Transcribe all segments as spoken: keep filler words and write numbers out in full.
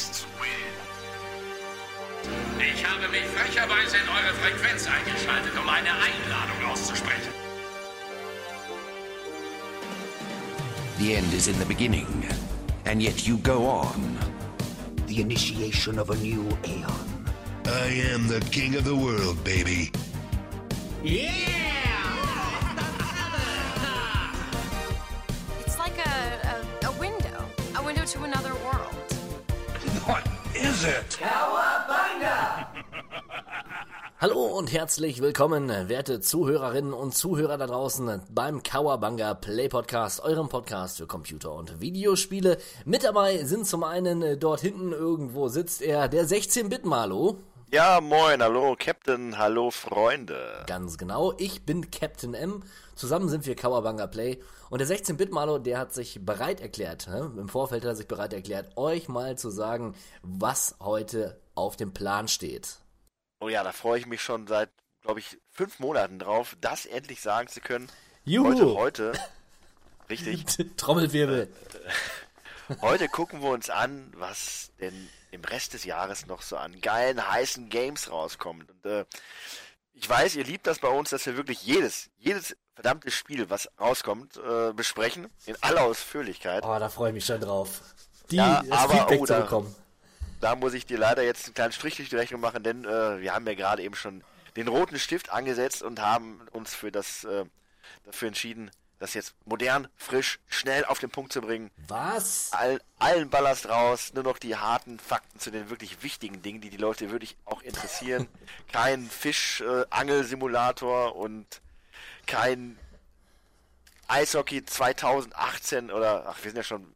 Beasts win. Ich habe mich frecherweise in eure Frequenz eingeschaltet, um eine Einladung auszusprechen. The end is in the beginning, and yet you go on. The initiation of a new aeon. I am the king of the world, baby. Yeah! It's like a, a, a window. A window to another world. What is it? Kawabanga! Hallo und herzlich willkommen, werte Zuhörerinnen und Zuhörer da draußen beim Kawabanga Play Podcast, eurem Podcast für Computer- und Videospiele. Mit dabei sind zum einen, dort hinten irgendwo sitzt er, der sechzehn-Bit-Malo. Ja, moin, hallo Captain, hallo Freunde. Ganz genau, ich bin Captain M, zusammen sind wir Kawabanga Play. Und der sechzehn-Bit-Malo, der hat sich bereit erklärt, ne? Im Vorfeld hat er sich bereit erklärt, euch mal zu sagen, was heute auf dem Plan steht. Oh ja, da freue ich mich schon seit, glaube ich, fünf Monaten drauf, das endlich sagen zu können. Juhu! Heute, heute, richtig. Trommelwirbel. Heute gucken wir uns an, was denn im Rest des Jahres noch so an geilen, heißen Games rauskommt. Und äh, ich weiß, ihr liebt das bei uns, dass wir wirklich jedes, jedes verdammte Spiel, was rauskommt, äh, besprechen. In aller Ausführlichkeit. Oh, da freue ich mich schon drauf. Die, ja, das aber, Feedback oh, zu bekommen. Da, Da muss ich dir leider jetzt einen kleinen Strich durch die Rechnung machen, denn äh, wir haben ja gerade eben schon den roten Stift angesetzt und haben uns für das äh, dafür entschieden, das jetzt modern, frisch, schnell auf den Punkt zu bringen. Was? All, allen Ballast raus, nur noch die harten Fakten zu den wirklich wichtigen Dingen, die die Leute wirklich auch interessieren. Kein Fisch-Angel-Simulator äh, und kein Eishockey zwanzig achtzehn oder, ach, wir sind ja schon,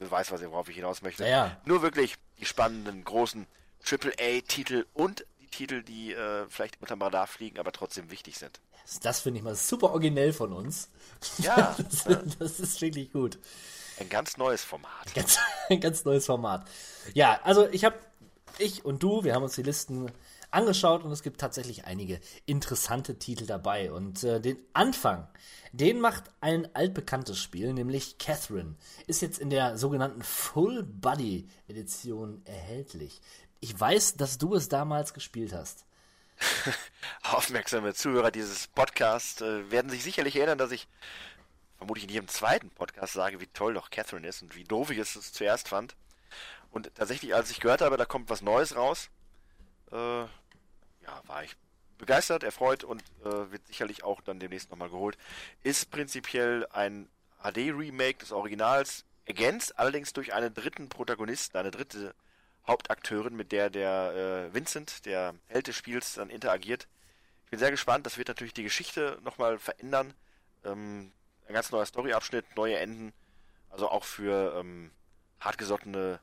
du weißt, worauf ich hinaus möchte. Ja, ja. Nur wirklich die spannenden, großen Triple A Titel und die Titel, die äh, vielleicht unterm Radar fliegen, aber trotzdem wichtig sind. Das finde ich mal super originell von uns. Ja. Das, äh, das ist wirklich gut. Ein ganz neues Format. Ganz, ein ganz neues Format. Ja, also ich habe, ich und du, wir haben uns die Listen angeschaut und es gibt tatsächlich einige interessante Titel dabei. Und äh, den Anfang, den macht ein altbekanntes Spiel, nämlich Catherine. Ist jetzt in der sogenannten Full-Body-Edition erhältlich. Ich weiß, dass du es damals gespielt hast. Aufmerksame Zuhörer dieses Podcasts äh, werden sich sicherlich erinnern, dass ich vermutlich in jedem zweiten Podcast sage, wie toll doch Catherine ist und wie doof ich es zuerst fand. Und tatsächlich, als ich gehört habe, da kommt was Neues raus, äh, ja, war ich begeistert, erfreut und äh, wird sicherlich auch dann demnächst nochmal geholt. Ist prinzipiell ein H D-Remake des Originals, ergänzt allerdings durch einen dritten Protagonisten, eine dritte Hauptakteurin, mit der der äh, Vincent, der Held des Spiels, dann interagiert. Ich bin sehr gespannt, das wird natürlich die Geschichte nochmal verändern. Ähm, ein ganz neuer Storyabschnitt, neue Enden, also auch für ähm, hartgesottene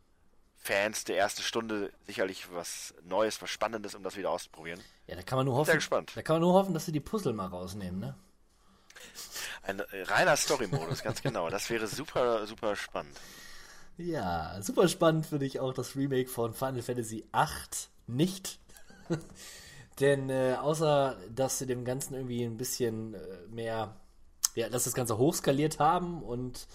Fans der ersten Stunde sicherlich was Neues, was Spannendes, um das wieder auszuprobieren. Ja, da kann man nur hoffen. Sehr gespannt. Da kann man nur hoffen, dass sie die Puzzle mal rausnehmen, ne? Ein reiner Story-Modus, ganz genau. Das wäre super, super spannend. Ja, super spannend finde ich auch das Remake von Final Fantasy acht nicht. Denn äh, außer, dass sie dem Ganzen irgendwie ein bisschen äh, mehr, ja, dass das Ganze hochskaliert haben und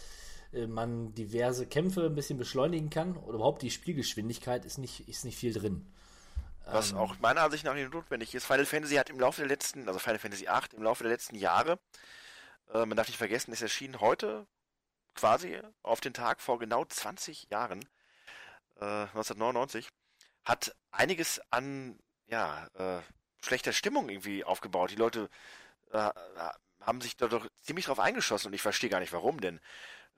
man diverse Kämpfe ein bisschen beschleunigen kann oder überhaupt die Spielgeschwindigkeit ist nicht, ist nicht viel drin. Was ähm, auch meiner Ansicht nach nicht notwendig ist. Final Fantasy hat im Laufe der letzten, also Final Fantasy acht im Laufe der letzten Jahre, äh, man darf nicht vergessen, ist erschienen heute quasi auf den Tag vor genau zwanzig Jahren, äh, neunzehnhundertneunundneunzig, hat einiges an ja, äh, schlechter Stimmung irgendwie aufgebaut. Die Leute äh, haben sich da doch ziemlich drauf eingeschossen und ich verstehe gar nicht warum, denn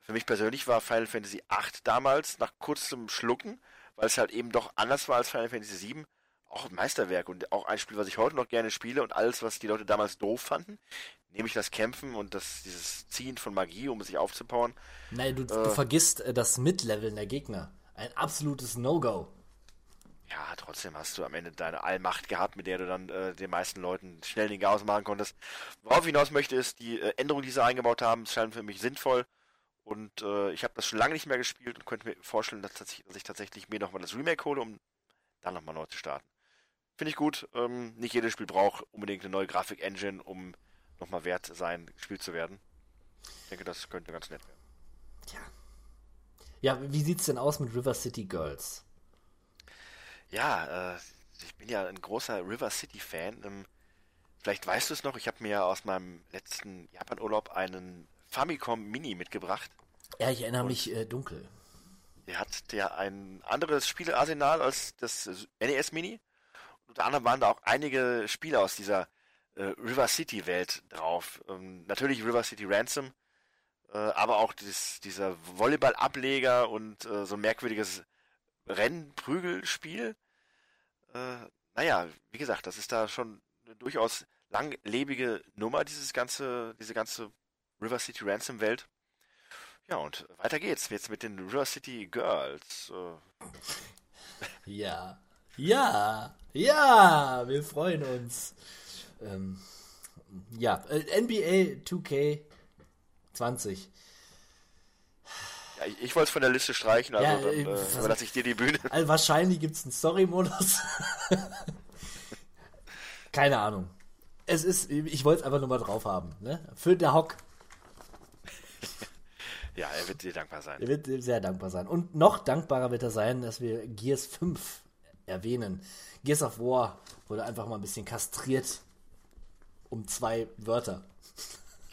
für mich persönlich war Final Fantasy acht damals nach kurzem Schlucken, weil es halt eben doch anders war als Final Fantasy sieben, auch ein Meisterwerk und auch ein Spiel, was ich heute noch gerne spiele und alles, was die Leute damals doof fanden, nämlich das Kämpfen und das dieses Ziehen von Magie, um sich aufzubauen. Nein, du, äh, du vergisst das Mid-Leveln der Gegner. Ein absolutes No-Go. Ja, trotzdem hast du am Ende deine Allmacht gehabt, mit der du dann äh, den meisten Leuten schnell den Chaos machen konntest. Worauf ich hinaus möchte, ist, die äh, Änderungen, die sie eingebaut haben, scheinen für mich sinnvoll. Und äh, ich habe das schon lange nicht mehr gespielt und könnte mir vorstellen, dass, dass, ich, dass ich tatsächlich mir nochmal das Remake hole, um dann nochmal neu zu starten. Finde ich gut. Ähm, nicht jedes Spiel braucht unbedingt eine neue Grafik-Engine, um nochmal wert sein, gespielt zu werden. Ich denke, das könnte ganz nett werden. Ja. Ja, wie sieht's denn aus mit River City Girls? Ja, äh, ich bin ja ein großer River City-Fan. Ähm, vielleicht weißt du es noch, ich habe mir aus meinem letzten Japan-Urlaub einen Famicom Mini mitgebracht. Ja, ich erinnere Und mich äh, dunkel. Der hat ja ein anderes Spielearsenal als das N E S Mini. Und unter anderem waren da auch einige Spiele aus dieser äh, River City-Welt drauf. Ähm, natürlich River City Ransom, äh, aber auch dieses, dieser Volleyball-Ableger und äh, so ein merkwürdiges Rennprügelspiel. Äh, naja, wie gesagt, das ist da schon eine durchaus langlebige Nummer, dieses ganze, diese ganze River City Ransom Welt. Ja, und weiter geht's jetzt mit den River City Girls. Äh. Ja, ja, ja, wir freuen uns. Ähm, ja, N B A two K zwanzig. Ja, ich ich wollte es von der Liste streichen, also ja, dann äh, also, überlasse ich dir die Bühne. Also wahrscheinlich gibt's einen Story-Modus. Keine Ahnung. Es ist, ich wollte es einfach nur mal drauf haben, ne? Für der Hock. Ja, er wird dir dankbar sein. Er wird dir sehr dankbar sein. Und noch dankbarer wird er sein, dass wir Gears fünf erwähnen. Gears of War wurde einfach mal ein bisschen kastriert um zwei Wörter.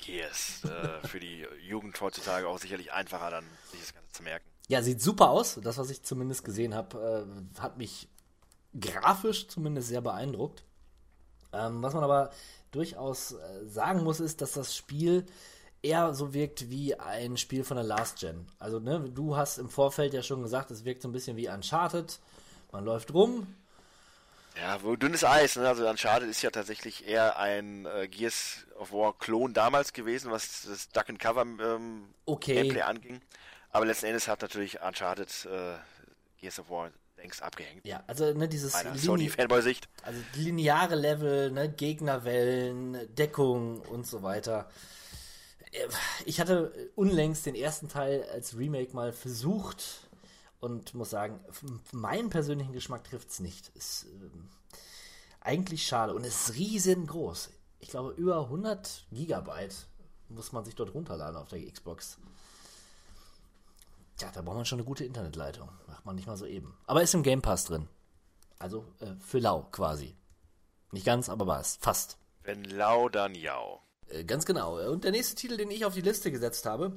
Gears. Äh, für die Jugend heutzutage auch sicherlich einfacher, dann sich das Ganze zu merken. Ja, sieht super aus. Das, was ich zumindest gesehen habe, äh, hat mich grafisch zumindest sehr beeindruckt. Ähm, was man aber durchaus äh, sagen muss, ist, dass das Spiel eher so wirkt wie ein Spiel von der Last Gen. Also, ne, du hast im Vorfeld ja schon gesagt, es wirkt so ein bisschen wie Uncharted. Man läuft rum. Ja, wo dünnes Eis, ne? Also Uncharted ist ja tatsächlich eher ein äh, Gears of War-Klon damals gewesen, was das Duck-and-Cover-Gameplay ähm, okay. anging. Aber letzten Endes hat natürlich Uncharted äh, Gears of War längst abgehängt. Ja, also ne, dieses Sony-Fanboy-Sicht. Also lineare Level, ne, Gegnerwellen, Deckung und so weiter. Ich hatte unlängst den ersten Teil als Remake mal versucht und muss sagen, meinen persönlichen Geschmack trifft's nicht. Ist ähm, eigentlich schade und ist riesengroß. Ich glaube, über hundert Gigabyte muss man sich dort runterladen auf der Xbox. Tja, da braucht man schon eine gute Internetleitung. Macht man nicht mal so eben. Aber ist im Game Pass drin. Also äh, für lau quasi. Nicht ganz, aber was, fast. Wenn lau, dann jau. Ganz genau. Und der nächste Titel, den ich auf die Liste gesetzt habe,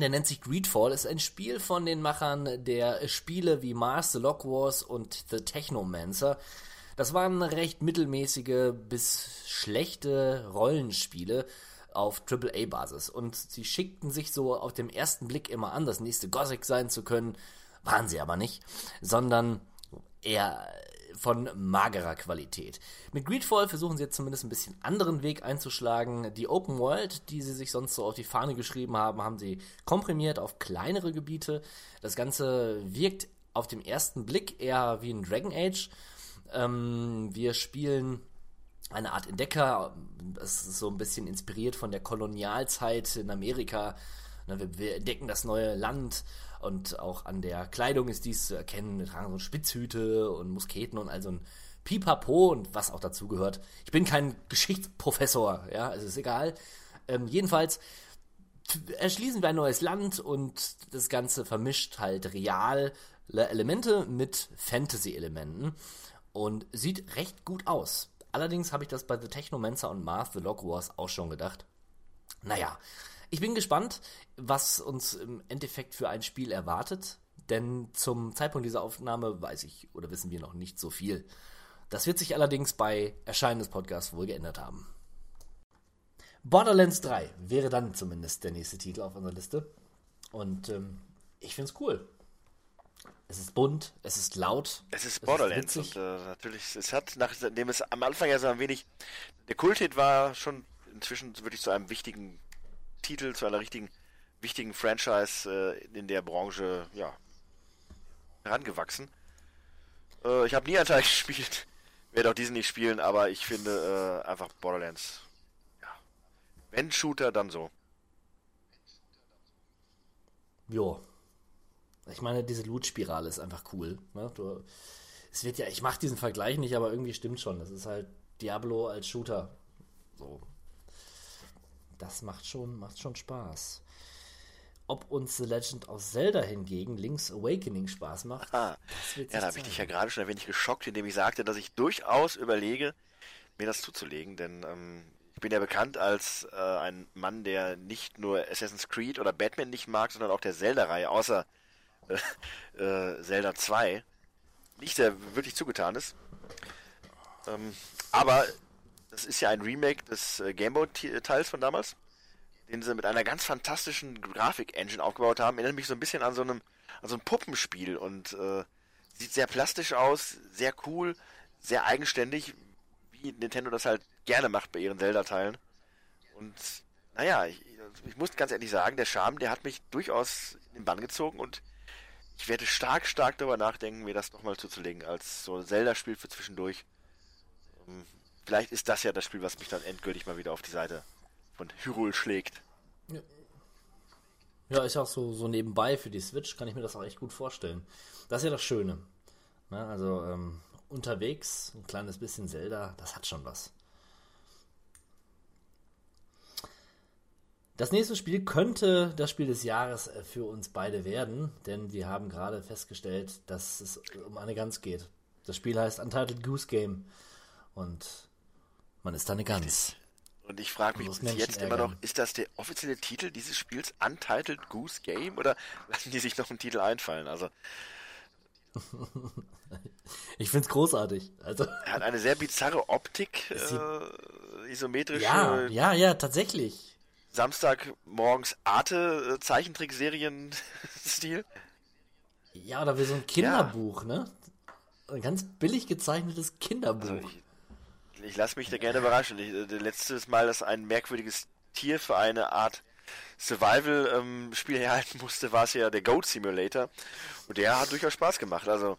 der nennt sich Greedfall, ist ein Spiel von den Machern der Spiele wie Mars The Log Wars und The Technomancer. Das waren recht mittelmäßige bis schlechte Rollenspiele auf Triple A Basis. Und sie schickten sich so auf dem ersten Blick immer an, das nächste Gothic sein zu können. Waren sie aber nicht, sondern eher von magerer Qualität. Mit Greedfall versuchen sie jetzt zumindest ein bisschen anderen Weg einzuschlagen. Die Open World, die sie sich sonst so auf die Fahne geschrieben haben, haben sie komprimiert auf kleinere Gebiete. Das Ganze wirkt auf dem ersten Blick eher wie ein Dragon Age. Ähm, wir spielen eine Art Entdecker. Das ist so ein bisschen inspiriert von der Kolonialzeit in Amerika. Wir, wir entdecken das neue Land und auch an der Kleidung ist dies zu erkennen. Wir tragen so Spitzhüte und Musketen und all so ein Pipapo und was auch dazu gehört. Ich bin kein Geschichtsprofessor, ja, es ist egal. Ähm, jedenfalls erschließen wir ein neues Land und das Ganze vermischt halt reale Elemente mit Fantasy-Elementen und sieht recht gut aus. Allerdings habe ich das bei The Technomancer und Mars The Log Wars auch schon gedacht. Naja, ich bin gespannt, was uns im Endeffekt für ein Spiel erwartet, denn zum Zeitpunkt dieser Aufnahme weiß ich oder wissen wir noch nicht so viel. Das wird sich allerdings bei Erscheinen des Podcasts wohl geändert haben. Borderlands drei wäre dann zumindest der nächste Titel auf unserer Liste und ähm, ich find's cool. Es ist bunt, es ist laut. Es ist Borderlands es ist und äh, natürlich, es hat, nachdem es am Anfang ja so ein wenig, der Kulthit war schon inzwischen wirklich zu einem wichtigen Titel, zu einer richtigen, wichtigen Franchise äh, in der Branche, ja, herangewachsen. Äh, ich habe nie einen Teil gespielt, werde auch diesen nicht spielen, aber ich finde äh, einfach Borderlands, ja, wenn Shooter, dann so. Jo. Ich meine, diese Loot-Spirale ist einfach cool. Ne? Du, es wird ja, ich mache diesen Vergleich nicht, aber irgendwie stimmt schon. Das ist halt Diablo als Shooter. So. Das macht schon, macht schon Spaß. Ob uns The Legend of Zelda hingegen, Link's Awakening, Spaß macht. Aha. Das wird ja, da habe ich dich ja gerade schon ein wenig geschockt, indem ich sagte, dass ich durchaus überlege, mir das zuzulegen, denn ähm, ich bin ja bekannt als äh, ein Mann, der nicht nur Assassin's Creed oder Batman nicht mag, sondern auch der Zelda-Reihe, außer äh, äh, Zelda zwei, nicht der wirklich zugetan ist. Ähm, aber das ist ja ein Remake des äh, Gameboy-Teils von damals, den sie mit einer ganz fantastischen Grafik-Engine aufgebaut haben. Erinnert mich so ein bisschen an so einem, an so einem Puppenspiel und äh, sieht sehr plastisch aus, sehr cool, sehr eigenständig, wie Nintendo das halt gerne macht bei ihren Zelda-Teilen. Und naja, ich, ich muss ganz ehrlich sagen, der Charme, der hat mich durchaus in den Bann gezogen und ich werde stark, stark darüber nachdenken, mir das nochmal zuzulegen als so ein Zelda-Spiel für zwischendurch. Vielleicht ist das ja das Spiel, was mich dann endgültig mal wieder auf die Seite und Hyrule schlägt. Ja, ist auch so, so nebenbei für die Switch, kann ich mir das auch echt gut vorstellen. Das ist ja das Schöne. Ne? Also ähm, unterwegs, ein kleines bisschen Zelda, das hat schon was. Das nächste Spiel könnte das Spiel des Jahres für uns beide werden, denn wir haben gerade festgestellt, dass es um eine Gans geht. Das Spiel heißt Untitled Goose Game und man ist eine Gans. Und ich frage mich bis jetzt immer noch, ist das der offizielle Titel dieses Spiels Untitled Goose Game oder lassen die sich noch einen Titel einfallen? Also ich find's großartig. Also er hat eine sehr bizarre Optik, äh, isometrische. Ja, ja, ja, tatsächlich. Samstagmorgens Arte Zeichentrickserien Stil. Ja, oder wie so ein Kinderbuch, ja. Ne? Ein ganz billig gezeichnetes Kinderbuch. Also ich, Ich lasse mich da gerne überraschen. Ich, letztes Mal, dass ein merkwürdiges Tier für eine Art Survival-Spiel ähm, herhalten musste, war es ja der Goat Simulator. Und der hat durchaus Spaß gemacht. Also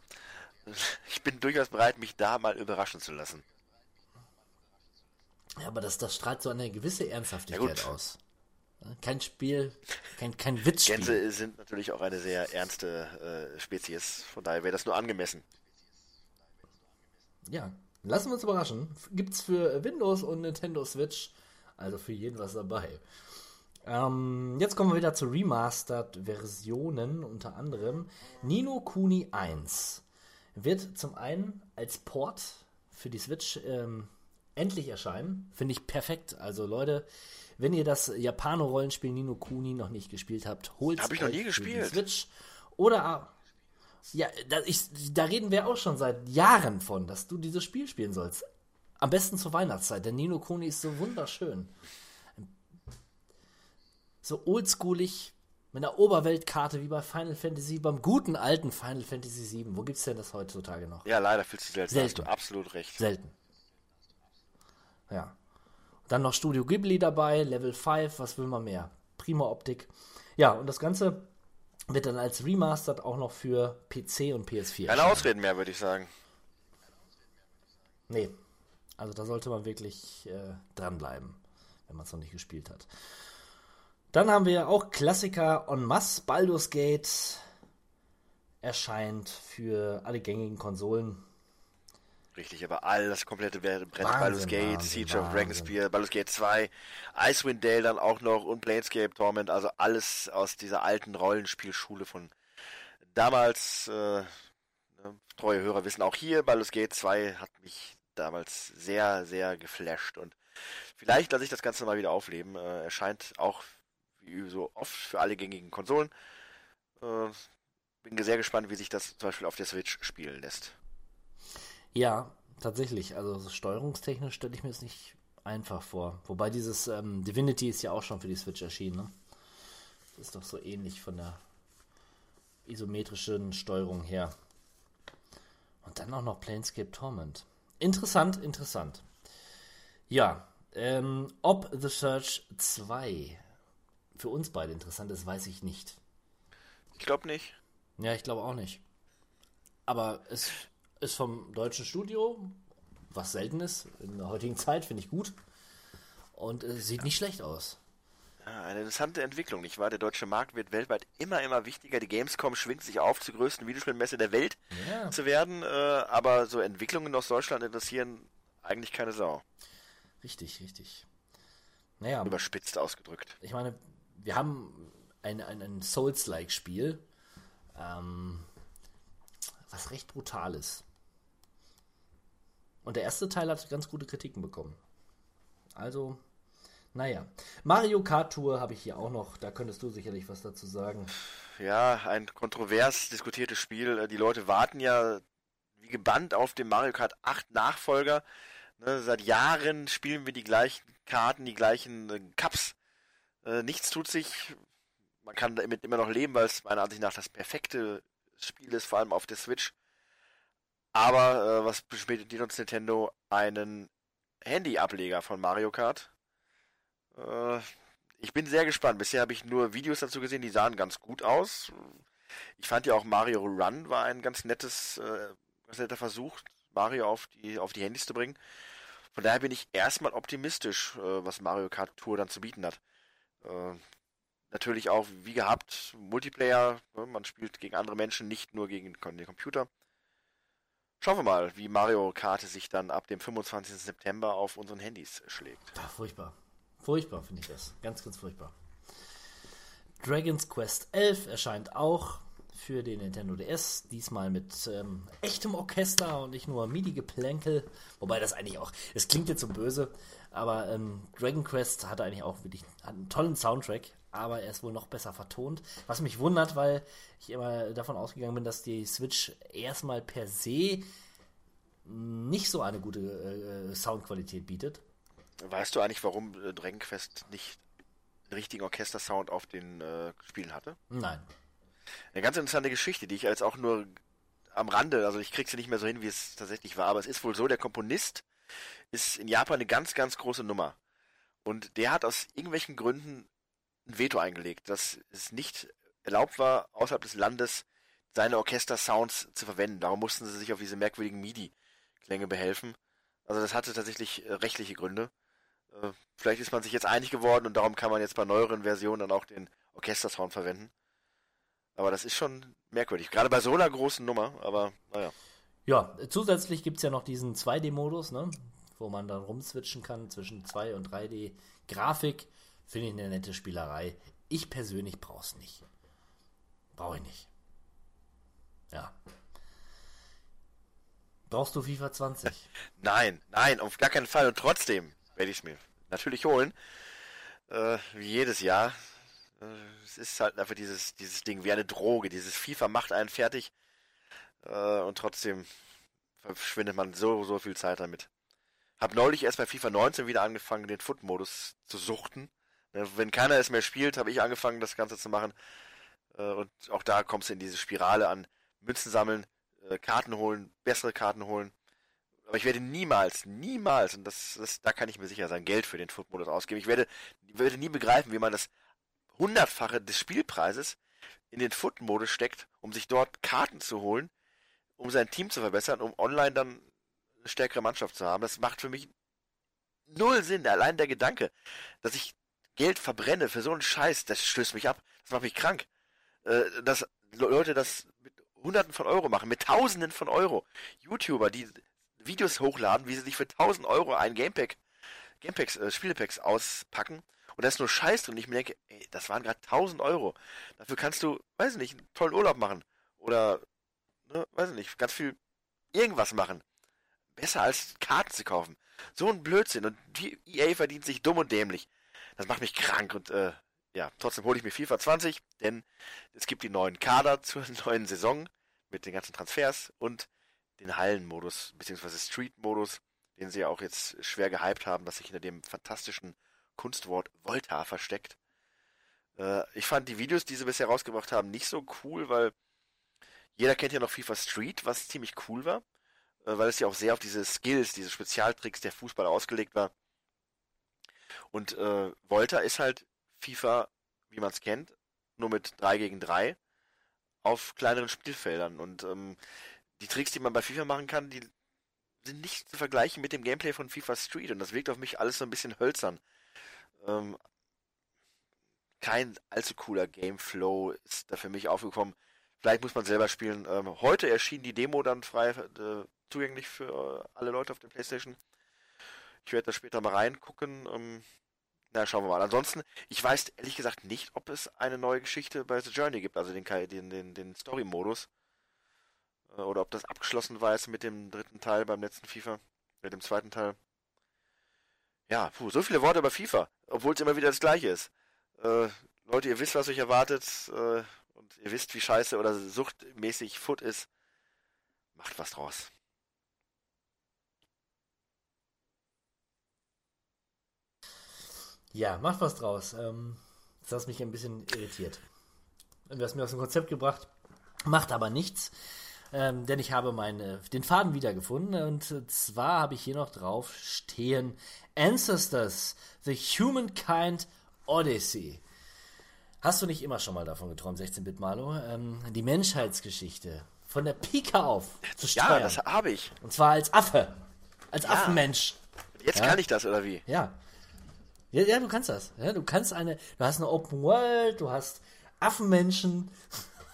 ich bin durchaus bereit, mich da mal überraschen zu lassen. Ja, aber das, das strahlt so eine gewisse Ernsthaftigkeit ja, aus. Kein Spiel, kein, kein Witzspiel. Gänse sind natürlich auch eine sehr ernste äh, Spezies. Von daher wäre das nur angemessen. Ja. Lassen wir uns überraschen. Gibt's für Windows und Nintendo Switch, also für jeden was dabei. Ähm, jetzt kommen wir wieder zu Remastered-Versionen, unter anderem Ni no Kuni eins wird zum einen als Port für die Switch ähm, endlich erscheinen. Finde ich perfekt. Also Leute, wenn ihr das Japano-Rollenspiel Ni no Kuni noch nicht gespielt habt, holt's Hab ich noch nie gespielt. Die Switch oder Ja, da, ich, da reden wir auch schon seit Jahren von, dass du dieses Spiel spielen sollst. Am besten zur Weihnachtszeit, denn Ni no Kuni ist so wunderschön. So oldschoolig, mit einer Oberweltkarte wie bei Final Fantasy, beim guten alten Final Fantasy sieben. Wo gibt's denn das heutzutage noch? Ja, leider fühlst du selten. Selten. Hast du absolut recht. Selten. Ja. Dann noch Studio Ghibli dabei, Level fünf, was will man mehr? Prima Optik. Ja, und das Ganze wird dann als Remastered auch noch für P C und P S vier. Keine Ausreden mehr, würde ich sagen. Nee. Also da sollte man wirklich äh, dranbleiben, wenn man es noch nicht gespielt hat. Dann haben wir auch Klassiker en masse. Baldur's Gate erscheint für alle gängigen Konsolen. Richtig, aber all das komplette Brett, Wahnsinn, Baldur's Gate, Wahnsinn, Siege Wahnsinn. of Dragonspear, Baldur's Gate zwei, Icewind Dale dann auch noch und Planescape Torment, also alles aus dieser alten Rollenspielschule von damals. Äh, treue Hörer wissen auch hier, Baldur's Gate zwei hat mich damals sehr, sehr geflasht und vielleicht lasse ich das Ganze mal wieder aufleben. Äh, erscheint auch wie so oft für alle gängigen Konsolen. Äh, bin sehr gespannt, wie sich das zum Beispiel auf der Switch spielen lässt. Ja, tatsächlich. Also steuerungstechnisch stelle ich mir das nicht einfach vor. Wobei dieses ähm, Divinity ist ja auch schon für die Switch erschienen. Ne? Das ist doch so ähnlich von der isometrischen Steuerung her. Und dann auch noch Planescape Torment. Interessant, interessant. Ja, ähm, ob The Search zwei für uns beide interessant ist, weiß ich nicht. Ich glaube nicht. Ja, ich glaube auch nicht. Aber es ist vom deutschen Studio, was selten ist, in der heutigen Zeit, finde ich gut. Und äh, sieht ja nicht schlecht aus. Ja, eine interessante Entwicklung, nicht wahr? Der deutsche Markt wird weltweit immer, immer wichtiger. Die Gamescom schwingt sich auf, zur größten Videospielmesse der Welt ja. zu werden. Äh, aber so Entwicklungen aus Deutschland interessieren eigentlich keine Sau. Richtig, richtig. Naja, überspitzt ausgedrückt. Ich meine, wir haben ein, ein, ein Souls-like-Spiel, ähm, was recht brutal ist. Und der erste Teil hat ganz gute Kritiken bekommen. Also, naja. Mario Kart Tour habe ich hier auch noch. Da könntest du sicherlich was dazu sagen. Ja, ein kontrovers diskutiertes Spiel. Die Leute warten ja wie gebannt auf den Mario Kart acht Nachfolger. Ne, seit Jahren spielen wir die gleichen Karten, die gleichen äh, Cups. Äh, nichts tut sich. Man kann damit immer noch leben, weil es meiner Ansicht nach das perfekte Spiel ist, vor allem auf der Switch. Aber äh, was bietet uns Nintendo? Einen Handy-Ableger von Mario Kart. Äh, ich bin sehr gespannt. Bisher habe ich nur Videos dazu gesehen, die sahen ganz gut aus. Ich fand ja auch Mario Run war ein ganz nettes, äh, ganz netter Versuch, Mario auf die, auf die Handys zu bringen. Von daher bin ich erstmal optimistisch, äh, was Mario Kart Tour dann zu bieten hat. Äh, natürlich auch, wie gehabt, Multiplayer. Ne? Man spielt gegen andere Menschen, nicht nur gegen den Computer. Schauen wir mal, wie Mario Kart sich dann ab dem fünfundzwanzigsten September auf unseren Handys schlägt. Ach, furchtbar. Furchtbar finde ich das. Ganz, ganz furchtbar. Dragon's Quest elf erscheint auch für den Nintendo D S. Diesmal mit ähm, echtem Orchester und nicht nur MIDI-Geplänkel. Wobei das eigentlich auch, es klingt jetzt so böse, aber ähm, Dragon Quest hatte eigentlich auch wirklich einen tollen Soundtrack. Aber er ist wohl noch besser vertont. Was mich wundert, weil ich immer davon ausgegangen bin, dass die Switch erstmal per se nicht so eine gute äh, Soundqualität bietet. Weißt du eigentlich, warum äh, Dragon Quest nicht den richtigen Orchestersound auf den äh, Spielen hatte? Nein. Eine ganz interessante Geschichte, die ich jetzt auch nur am Rande, also ich krieg's ja nicht mehr so hin, wie es tatsächlich war, aber es ist wohl so, der Komponist ist in Japan eine ganz, ganz große Nummer. Und der hat aus irgendwelchen Gründen ein Veto eingelegt, dass es nicht erlaubt war, außerhalb des Landes seine Orchester-Sounds zu verwenden. Darum mussten sie sich auf diese merkwürdigen MIDI-Klänge behelfen. Also das hatte tatsächlich rechtliche Gründe. Vielleicht ist man sich jetzt einig geworden und darum kann man jetzt bei neueren Versionen dann auch den Orchester-Sound verwenden. Aber das ist schon merkwürdig. Gerade bei so einer großen Nummer, aber naja. Ja, zusätzlich gibt es ja noch diesen zwei D Modus, ne? Wo man dann rumswitchen kann zwischen zwei- und drei D Grafik. Finde ich eine nette Spielerei. Ich persönlich brauch's nicht. Brauche ich nicht. Ja. Brauchst du FIFA zwanzig? Nein, nein, auf gar keinen Fall. Und trotzdem werde ich es mir natürlich holen. Äh, wie jedes Jahr. Äh, es ist halt einfach dieses, dieses Ding wie eine Droge. Dieses FIFA macht einen fertig. Äh, und trotzdem verschwindet man so, so viel Zeit damit. Hab neulich erst bei FIFA neunzehn wieder angefangen, den Foot-Modus zu suchten. Wenn keiner es mehr spielt, habe ich angefangen, das Ganze zu machen. Und auch da kommst du in diese Spirale an. Münzen sammeln, Karten holen, bessere Karten holen. Aber ich werde niemals, niemals, und das, das da kann ich mir sicher sein, Geld für den Football-Modus ausgeben. Ich werde, werde nie begreifen, wie man das Hundertfache des Spielpreises in den Football-Modus steckt, um sich dort Karten zu holen, um sein Team zu verbessern, um online dann eine stärkere Mannschaft zu haben. Das macht für mich null Sinn. Allein der Gedanke, dass ich Geld verbrenne für so einen Scheiß, das stößt mich ab. Das macht mich krank. Äh, dass Leute das mit Hunderten von Euro machen, mit Tausenden von Euro. YouTuber, die Videos hochladen, wie sie sich für tausend Euro ein Gamepack, Gamepacks, äh, Spielepacks auspacken und da ist nur Scheiß drin. Und ich mir denke, ey, das waren gerade tausend Euro. Dafür kannst du, weiß ich nicht, einen tollen Urlaub machen. Oder, ne, weiß ich nicht, ganz viel irgendwas machen. Besser als Karten zu kaufen. So ein Blödsinn. Und die E A verdient sich dumm und dämlich. Das macht mich krank und äh, ja, trotzdem hole ich mir FIFA zwanzig, denn es gibt die neuen Kader zur neuen Saison mit den ganzen Transfers und den Hallenmodus, beziehungsweise Street-Modus, den sie ja auch jetzt schwer gehypt haben, dass sich hinter dem fantastischen Kunstwort Volta versteckt. Äh, ich fand die Videos, die sie bisher rausgebracht haben, nicht so cool, weil jeder kennt ja noch FIFA Street, was ziemlich cool war, äh, weil es ja auch sehr auf diese Skills, diese Spezialtricks der Fußballer ausgelegt war. Und äh, Volta ist halt FIFA, wie man es kennt, nur mit drei gegen drei auf kleineren Spielfeldern. Und ähm, die Tricks, die man bei FIFA machen kann, die sind nicht zu vergleichen mit dem Gameplay von FIFA Street. Und das wirkt auf mich alles so ein bisschen hölzern. Ähm, kein allzu cooler Gameflow ist da für mich aufgekommen. Vielleicht muss man selber spielen. Ähm, heute erschien die Demo dann frei äh, zugänglich für äh, alle Leute auf der PlayStation. Ich werde da später mal reingucken. Ähm, Na, schauen wir mal. Ansonsten, ich weiß ehrlich gesagt nicht, ob es eine neue Geschichte bei The Journey gibt, also den, den, den, den Story-Modus. Oder ob das abgeschlossen war jetzt mit dem dritten Teil beim letzten FIFA, mit dem zweiten Teil. Ja, puh, so viele Worte über FIFA, obwohl es immer wieder das Gleiche ist. Äh, Leute, ihr wisst, was euch erwartet, äh, und ihr wisst, wie scheiße oder suchtmäßig Foot ist. Macht was draus. Ja, macht was draus. Ähm, das hat mich ein bisschen irritiert. Du hast mir aus dem Konzept gebracht, macht aber nichts. Ähm, denn ich habe meine, den Faden wiedergefunden, und zwar habe ich hier noch drauf stehen: Ancestors, The Humankind Odyssey. Hast du nicht immer schon mal davon geträumt, sechzehn Bit Malo? Ähm, die Menschheitsgeschichte von der Pika auf zu steuern. Ja, das habe ich. Und zwar als Affe, als ja. Affenmensch. Jetzt ja? Kann ich das, oder wie? Ja. Ja, ja, du kannst das. Ja, du kannst eine, du hast eine Open World, du hast Affenmenschen.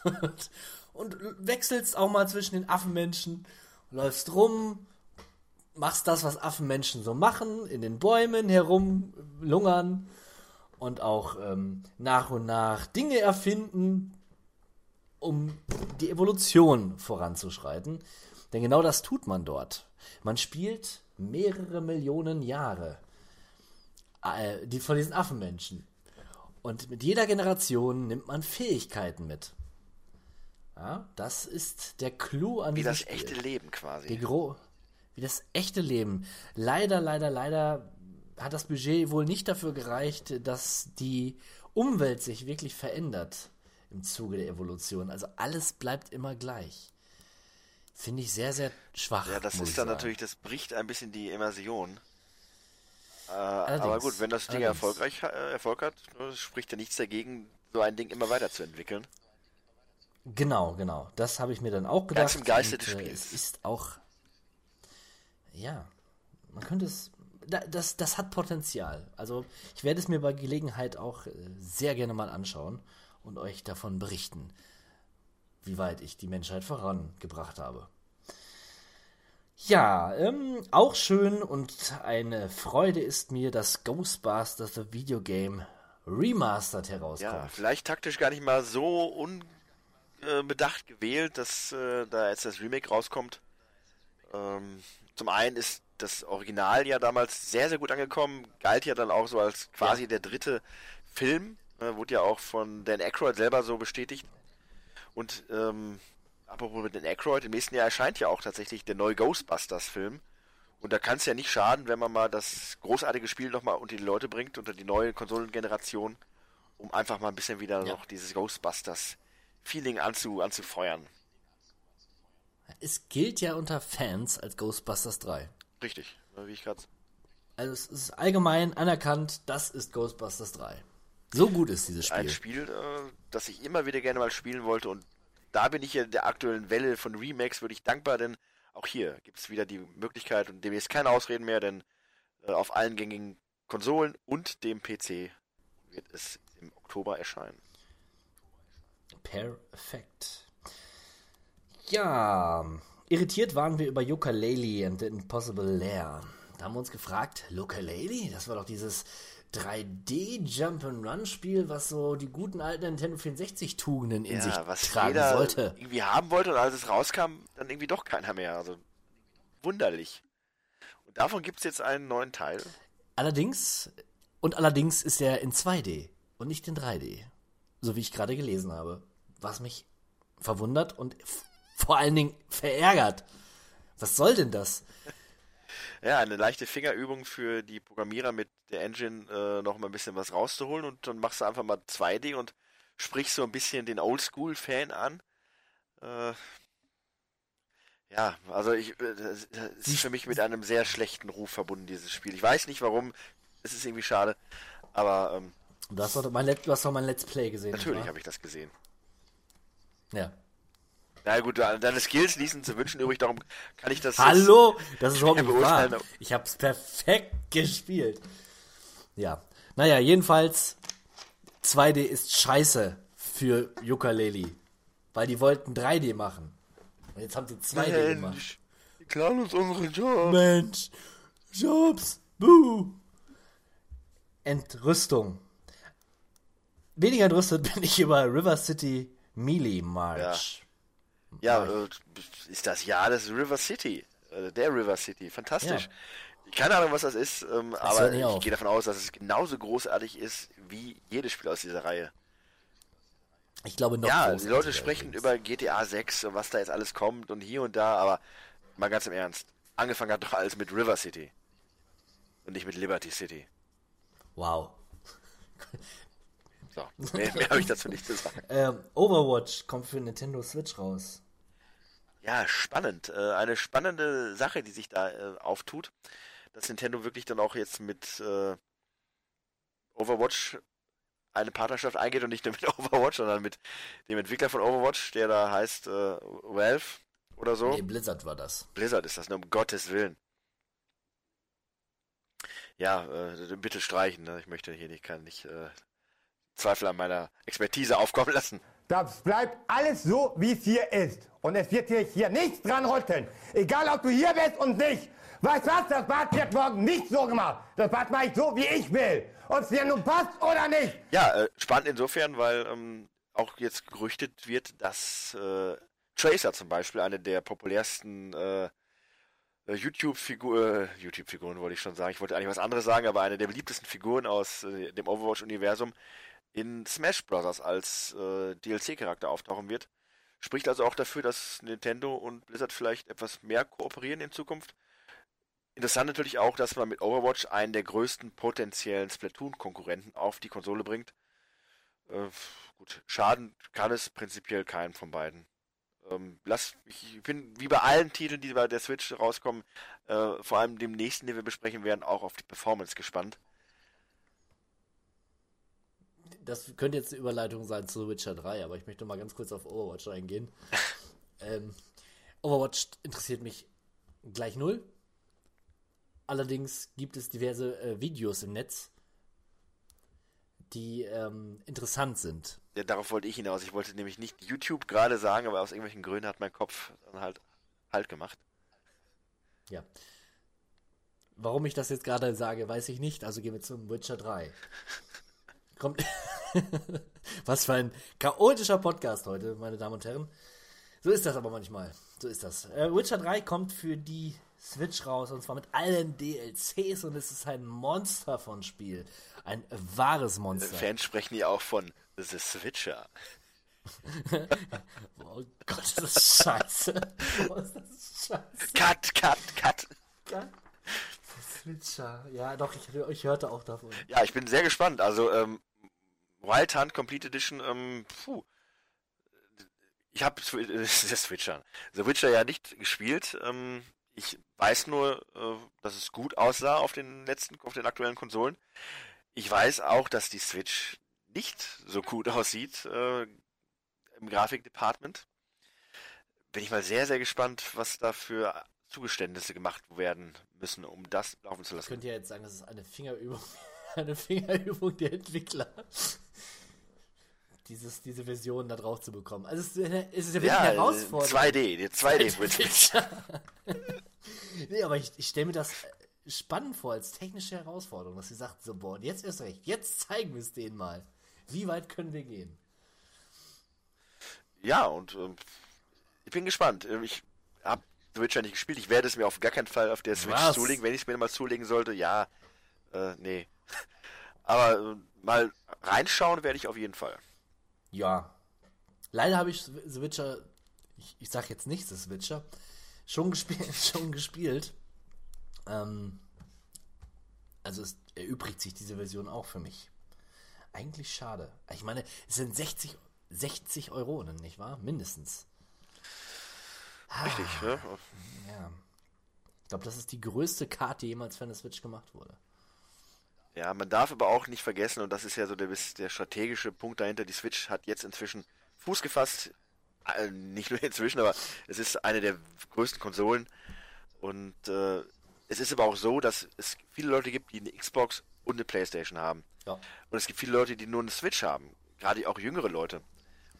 und, Und wechselst auch mal zwischen den Affenmenschen, läufst rum, machst das, was Affenmenschen so machen, in den Bäumen herumlungern und auch ähm, nach und nach Dinge erfinden, um die Evolution voranzuschreiten. Denn genau das tut man dort. Man spielt mehrere Millionen Jahre äh, die von diesen Affenmenschen. Und mit jeder Generation nimmt man Fähigkeiten mit. Ja, das ist der Clou an diesem Spiel. Wie das echte Leben quasi. Die Gro- wie das echte Leben. Leider, leider, leider hat das Budget wohl nicht dafür gereicht, dass die Umwelt sich wirklich verändert im Zuge der Evolution. Also alles bleibt immer gleich. Finde ich sehr, sehr schwach. Ja, das ist dann sagen. natürlich, das bricht ein bisschen die Immersion. Äh, aber gut, wenn das Ding erfolgreich, äh, Erfolg hat, spricht ja nichts dagegen, so ein Ding immer weiterzuentwickeln. Genau, genau. Das habe ich mir dann auch gedacht. Ganz im Geiste des Spiels. Es ist auch... Ja, man könnte es... Das, das hat Potenzial. Also ich werde es mir bei Gelegenheit auch sehr gerne mal anschauen und euch davon berichten, wie weit ich die Menschheit vorangebracht habe. Ja, ähm, auch schön und eine Freude ist mir, dass Ghostbusters The Video Game Remastered herauskommt. Ja, vielleicht taktisch gar nicht mal so un... bedacht gewählt, dass äh, da jetzt das Remake rauskommt. Ähm, zum einen ist das Original ja damals sehr, sehr gut angekommen, galt ja dann auch so als quasi ja. der dritte Film, äh, wurde ja auch von Dan Aykroyd selber so bestätigt. Und ähm, apropos mit Dan Aykroyd, im nächsten Jahr erscheint ja auch tatsächlich der neue Ghostbusters-Film. Und da kann es ja nicht schaden, wenn man mal das großartige Spiel nochmal unter die Leute bringt, unter die neue Konsolengeneration, um einfach mal ein bisschen wieder ja. noch dieses Ghostbusters Feeling anzu, anzufeuern. Es gilt ja unter Fans als Ghostbusters drei. Richtig, wie ich gerade... Also es ist allgemein anerkannt, das ist Ghostbusters drei. So gut ist dieses Spiel. Ein Spiel, das ich immer wieder gerne mal spielen wollte, und da bin ich ja der aktuellen Welle von Remakes wirklich dankbar, denn auch hier gibt es wieder die Möglichkeit, und demnächst keine Ausreden mehr, denn auf allen gängigen Konsolen und dem P C wird es im Oktober erscheinen. Perfekt. Ja, irritiert waren wir über Yooka-Laylee and the Impossible Lair. Da haben wir uns gefragt, Yooka-Laylee? Das war doch dieses drei D-Jump-and-Run-Spiel, was so die guten alten Nintendo vierundsechzig-Tugenden in ja, sich was tragen jeder sollte. Irgendwie haben wollte, und als es rauskam, dann irgendwie doch keiner mehr. Also wunderlich. Und davon gibt es jetzt einen neuen Teil. Allerdings, und allerdings ist er in zwei D und nicht in drei D. So wie ich gerade gelesen habe. Was mich verwundert und f- vor allen Dingen verärgert. Was soll denn das? Ja, eine leichte Fingerübung für die Programmierer mit der Engine, äh, noch mal ein bisschen was rauszuholen, und dann machst du einfach mal zwei D und sprichst so ein bisschen den Oldschool-Fan an. Äh, ja, also ich, äh, das ist für mich mit einem sehr schlechten Ruf verbunden, dieses Spiel. Ich weiß nicht warum, es ist irgendwie schade, aber... Ähm, Du hast, doch mein Let- du hast doch mein Let's Play gesehen. Natürlich habe ich das gesehen. Ja. Na gut, deine Skills ließen zu wünschen übrig, darum kann ich das... Hallo, das ist überhaupt nicht wahr. Ich habe es perfekt gespielt. Ja, naja, jedenfalls, zwei D ist scheiße für Yooka-Laylee, weil die wollten drei D machen. Und jetzt haben sie zwei D Mensch, gemacht. Die klauen uns unsere Jobs. Mensch, Jobs, buh. Entrüstung. Weniger entrüstet bin ich über River City Melee March. Ja, ja, ist das Jahr des River City. Der River City, fantastisch. Ja. Keine Ahnung, was das ist, ähm, das aber ich auf. gehe davon aus, dass es genauso großartig ist wie jedes Spiel aus dieser Reihe. Ich glaube noch. Ja, die Leute sprechen übrigens über G T A sechs und was da jetzt alles kommt und hier und da, aber mal ganz im Ernst, angefangen hat doch alles mit River City und nicht mit Liberty City. Wow. So, mehr, mehr habe ich dazu nicht zu sagen. Ähm, Overwatch kommt für Nintendo Switch raus. Ja, spannend. Äh, eine spannende Sache, die sich da äh, auftut, dass Nintendo wirklich dann auch jetzt mit äh, Overwatch eine Partnerschaft eingeht und nicht nur mit Overwatch, sondern mit dem Entwickler von Overwatch, der da heißt äh, Valve oder so. Nee, Blizzard war das. Blizzard ist das, ne? Um Gottes Willen. Ja, äh, bitte streichen, ne? Ich möchte hier nicht, kann nicht äh, Zweifel an meiner Expertise aufkommen lassen. Das bleibt alles so, wie es hier ist. Und es wird hier, hier nichts dran rütteln. Egal, ob du hier bist und nicht. Weißt du was? Das Bad wird morgen nicht so gemacht. Das Bad mache ich so, wie ich will. Ob es dir nun passt oder nicht. Ja, äh, spannend insofern, weil ähm, auch jetzt gerüchtet wird, dass äh, Tracer zum Beispiel, eine der populärsten äh, YouTube-Figur, äh, YouTube-Figuren wollte ich schon sagen. Ich wollte eigentlich was anderes sagen, aber eine der beliebtesten Figuren aus äh, dem Overwatch-Universum, in Smash Bros. Als äh, D L C-Charakter auftauchen wird. Spricht also auch dafür, dass Nintendo und Blizzard vielleicht etwas mehr kooperieren in Zukunft. Interessant natürlich auch, dass man mit Overwatch einen der größten potenziellen Splatoon-Konkurrenten auf die Konsole bringt. Äh, gut, schaden kann es prinzipiell keinem von beiden. Ähm, lass, ich bin wie bei allen Titeln, die bei der Switch rauskommen, äh, vor allem dem nächsten, den wir besprechen werden, auch auf die Performance gespannt. Das könnte jetzt eine Überleitung sein zu The Witcher drei, aber ich möchte mal ganz kurz auf Overwatch eingehen. ähm, Overwatch interessiert mich gleich null. Allerdings gibt es diverse äh, Videos im Netz, die ähm, interessant sind. Ja, darauf wollte ich hinaus. Ich wollte nämlich nicht YouTube gerade sagen, aber aus irgendwelchen Gründen hat mein Kopf dann halt halt gemacht. Ja. Warum ich das jetzt gerade sage, weiß ich nicht. Also gehen wir zum The Witcher drei. Kommt. Was für ein chaotischer Podcast heute, meine Damen und Herren. So ist das aber manchmal. So ist das. Äh, Witcher drei kommt für die Switch raus und zwar mit allen D L Cs und es ist ein Monster von Spiel. Ein wahres Monster. Fans sprechen ja auch von The Switcher. Oh Gott, ist das scheiße. Oh, ist das scheiße. Cut, cut, cut. Cut. Switcher. Ja, doch, ich, ich hörte auch davon. Ja, ich bin sehr gespannt. Also, ähm, Wild Hunt Complete Edition, ähm, puh. Ich habe äh, das Witcher. The Witcher ja nicht gespielt. Ähm, ich weiß nur, äh, dass es gut aussah auf den letzten, auf den aktuellen Konsolen. Ich weiß auch, dass die Switch nicht so gut aussieht, äh, im Grafikdepartment. Bin ich mal sehr, sehr gespannt, was da für Zugeständnisse gemacht werden müssen, um das laufen zu lassen. Ich könnte ja jetzt sagen, das ist eine Fingerübung, eine Fingerübung der Entwickler, dieses, diese Version da drauf zu bekommen. Also es ist, es ist ja wirklich ja, eine Herausforderung. zwei D, zwei D-Witcher. Nee, aber ich, ich stelle mir das spannend vor, als technische Herausforderung, dass sie sagt, so boah, jetzt erst recht, jetzt zeigen wir es denen mal. Wie weit können wir gehen? Ja, und äh, ich bin gespannt. Ich habe Witcher nicht gespielt. Ich werde es mir auf gar keinen Fall auf der Switch Was? zulegen. Wenn ich es mir mal zulegen sollte, ja, äh, nee. Aber äh, mal reinschauen werde ich auf jeden Fall. Ja. Leider habe ich The Witcher, ich, ich sag jetzt nicht The Witcher, schon gespielt. schon gespielt. Ähm, also es erübrigt sich diese Version auch für mich. Eigentlich schade. Ich meine, es sind sechzig Euro, nicht wahr? Mindestens. Richtig, ah, ne? Ja. Ich glaube, das ist die größte Karte, die jemals für eine Switch gemacht wurde. Ja, man darf aber auch nicht vergessen, und das ist ja so der, der strategische Punkt dahinter, die Switch hat jetzt inzwischen Fuß gefasst, äh, nicht nur inzwischen, aber es ist eine der größten Konsolen. Und äh, es ist aber auch so, dass es viele Leute gibt, die eine Xbox und eine Playstation haben. Ja. Und es gibt viele Leute, die nur eine Switch haben, gerade auch jüngere Leute.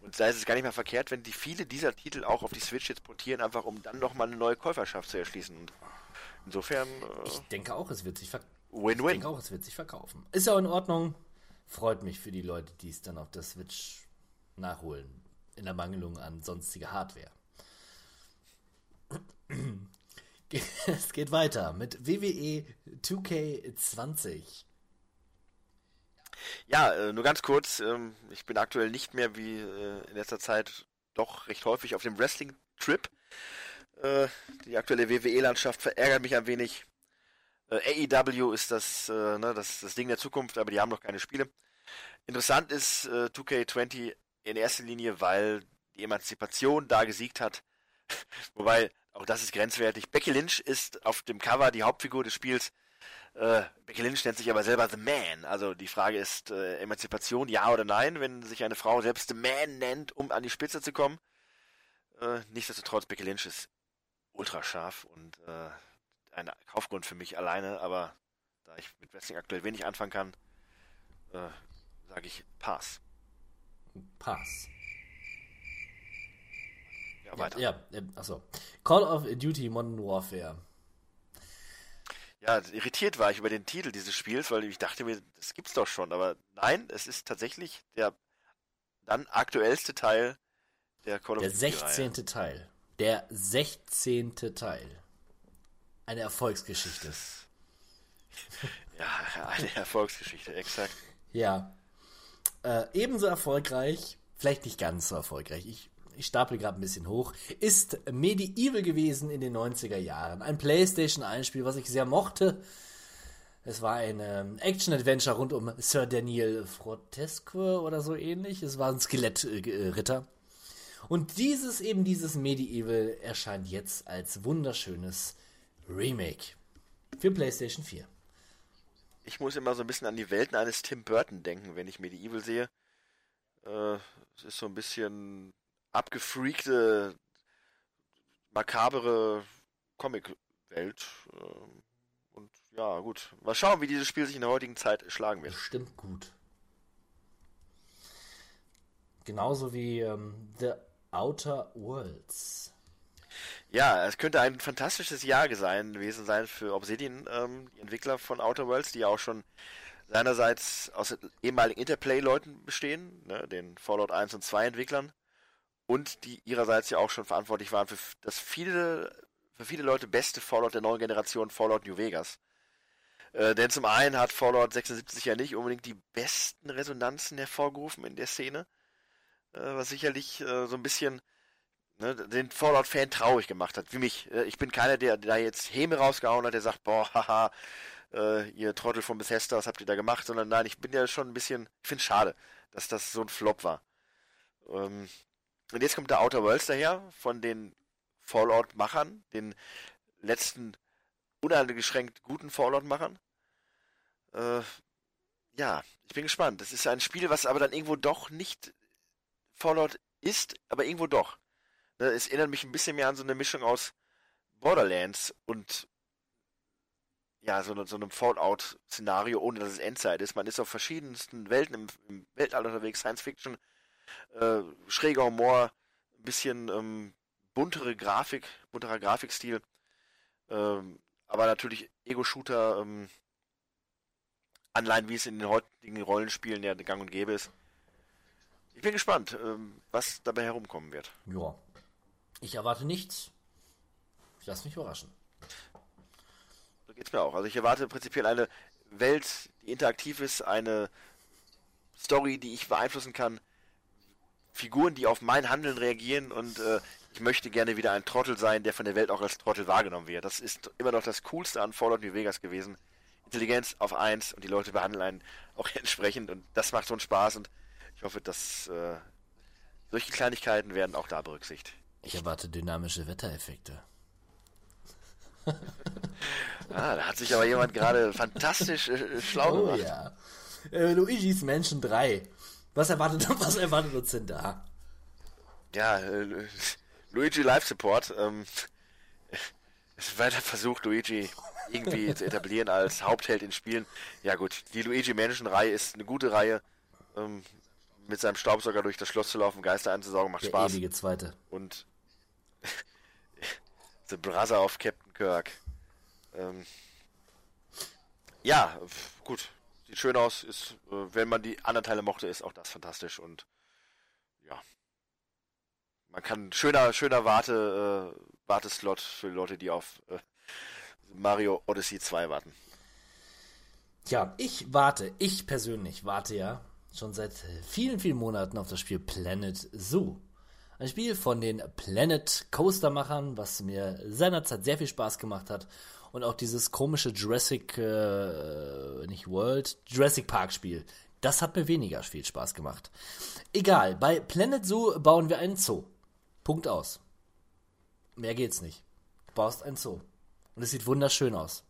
Und da ist es gar nicht mal verkehrt, wenn die viele dieser Titel auch auf die Switch jetzt portieren, einfach um dann nochmal eine neue Käuferschaft zu erschließen. Und insofern... Äh ich denke auch, es wird sich ver- Win-win. Ich denke auch, es wird sich verkaufen. Ist ja in Ordnung. Freut mich für die Leute, die es dann auf der Switch nachholen. In der Mangelung an sonstiger Hardware. Es geht weiter mit W W E two K twenty. Ja, nur ganz kurz. Ich bin aktuell nicht mehr wie in letzter Zeit doch recht häufig auf dem Wrestling-Trip. Die aktuelle W W E-Landschaft verärgert mich ein wenig. A E W ist das, ne, das, das Ding der Zukunft, aber die haben noch keine Spiele. Interessant ist two K twenty in erster Linie, weil die Emanzipation da gesiegt hat. Wobei, auch das ist grenzwertig. Becky Lynch ist auf dem Cover die Hauptfigur des Spiels. Äh, Becky Lynch nennt sich aber selber The Man. Also die Frage ist, äh, Emanzipation, ja oder nein, wenn sich eine Frau selbst The Man nennt, um an die Spitze zu kommen. Äh, nichtsdestotrotz, Becky Lynch ist ultra scharf und äh, ein Kaufgrund für mich alleine, aber da ich mit Wrestling aktuell wenig anfangen kann, äh, sage ich Pass. Pass. Ja, weiter. Ja, ja, achso. Call of Duty Modern Warfare. Ja, irritiert war ich über den Titel dieses Spiels, weil ich dachte mir, das gibt's doch schon, aber nein, es ist tatsächlich der dann aktuellste Teil der Call of Duty. Der sechzehnte Teil. Der sechzehnte Teil. Eine Erfolgsgeschichte. Ja, eine Erfolgsgeschichte, exakt. Ja. Äh, ebenso erfolgreich, vielleicht nicht ganz so erfolgreich, ich Ich stapel gerade ein bisschen hoch, ist Medievil gewesen in den neunziger Jahren. Ein PlayStation eins Spiel, was ich sehr mochte. Es war ein ähm, Action-Adventure rund um Sir Daniel Fortescue oder so ähnlich. Es war ein Skelett-Ritter. Äh, Und dieses, eben dieses Medievil erscheint jetzt als wunderschönes Remake für PlayStation vier. Ich muss immer so ein bisschen an die Welten eines Tim Burton denken, wenn ich Medievil sehe. Äh, es ist so ein bisschen abgefreakte, makabere Comic-Welt. Und ja, gut. Mal schauen, wie dieses Spiel sich in der heutigen Zeit schlagen wird. Stimmt gut. Genauso wie ähm, The Outer Worlds. Ja, es könnte ein fantastisches Jahr sein, gewesen sein für Obsidian, ähm, die Entwickler von Outer Worlds, die ja auch schon seinerseits aus ehemaligen Interplay-Leuten bestehen, ne, den Fallout eins und zwei Entwicklern. Und die ihrerseits ja auch schon verantwortlich waren für das viele, für viele Leute beste Fallout der neuen Generation, Fallout New Vegas. Äh, denn zum einen hat Fallout sechsundsiebzig ja nicht unbedingt die besten Resonanzen hervorgerufen in der Szene, äh, was sicherlich äh, so ein bisschen, ne, den Fallout-Fan traurig gemacht hat, wie mich. Äh, ich bin keiner, der da jetzt Häme rausgehauen hat, der sagt, boah, haha, äh, ihr Trottel von Bethesda, was habt ihr da gemacht? Sondern nein, ich bin ja schon ein bisschen, ich finde es schade, dass das so ein Flop war. Ähm... Und jetzt kommt der Outer Worlds daher, von den Fallout-Machern, den letzten uneingeschränkt guten Fallout-Machern. Äh, ja, ich bin gespannt. Das ist ein Spiel, was aber dann irgendwo doch nicht Fallout ist, aber irgendwo doch. Ne, es erinnert mich ein bisschen mehr an so eine Mischung aus Borderlands und ja, so, so einem Fallout-Szenario, ohne dass es Endzeit ist. Man ist auf verschiedensten Welten im, im Weltall unterwegs, Science-Fiction, Äh, schräger Humor, ein bisschen ähm, buntere Grafik, bunterer Grafikstil, ähm, aber natürlich Ego-Shooter, ähm, Anleihen, wie es in den heutigen Rollenspielen ja gang und gäbe ist. Ich bin gespannt, ähm, was dabei herumkommen wird. Ja, ich erwarte nichts. Ich lasse mich überraschen. So geht's mir auch. Also ich erwarte prinzipiell eine Welt, die interaktiv ist, eine Story, die ich beeinflussen kann, Figuren, die auf mein Handeln reagieren und äh, ich möchte gerne wieder ein Trottel sein, der von der Welt auch als Trottel wahrgenommen wird. Das ist immer noch das Coolste an Fallout New Vegas gewesen. Intelligenz auf eins und die Leute behandeln einen auch entsprechend und das macht so einen Spaß und ich hoffe, dass äh, solche Kleinigkeiten werden auch da berücksichtigt. Ich erwarte dynamische Wettereffekte. Ah, da hat sich aber jemand gerade fantastisch äh, schlau oh, gemacht. Ja. Äh, Luigi's Mansion drei. Was erwartet, was erwartet uns denn da? Ja, äh, Luigi Life Support. Ähm, es war der Versuch, Luigi irgendwie zu etablieren als Hauptheld in Spielen. Ja gut, die Luigi Mansion-Reihe ist eine gute Reihe. Ähm, mit seinem Staubsauger durch das Schloss zu laufen, Geister einzusaugen, macht der Spaß. Der ewige Zweite. Und The Brother of Captain Kirk. Ähm, Ja, pf, gut. Sieht schön aus. Ist, äh, wenn man die anderen Teile mochte, ist auch das fantastisch. Und ja, man kann schöner, schöner Warte, äh, Warteslot für Leute, die auf äh, Mario Odyssey zwei warten. Ja, ich warte. Ich persönlich warte ja schon seit vielen, vielen Monaten auf das Spiel Planet Zoo. Ein Spiel von den Planet Coaster-Machern, was mir seinerzeit sehr viel Spaß gemacht hat. Und auch dieses komische Jurassic, äh, nicht World, Jurassic Park-Spiel. Das hat mir weniger viel Spaß gemacht. Egal, bei Planet Zoo bauen wir einen Zoo. Punkt aus. Mehr geht's nicht. Du baust einen Zoo. Und es sieht wunderschön aus.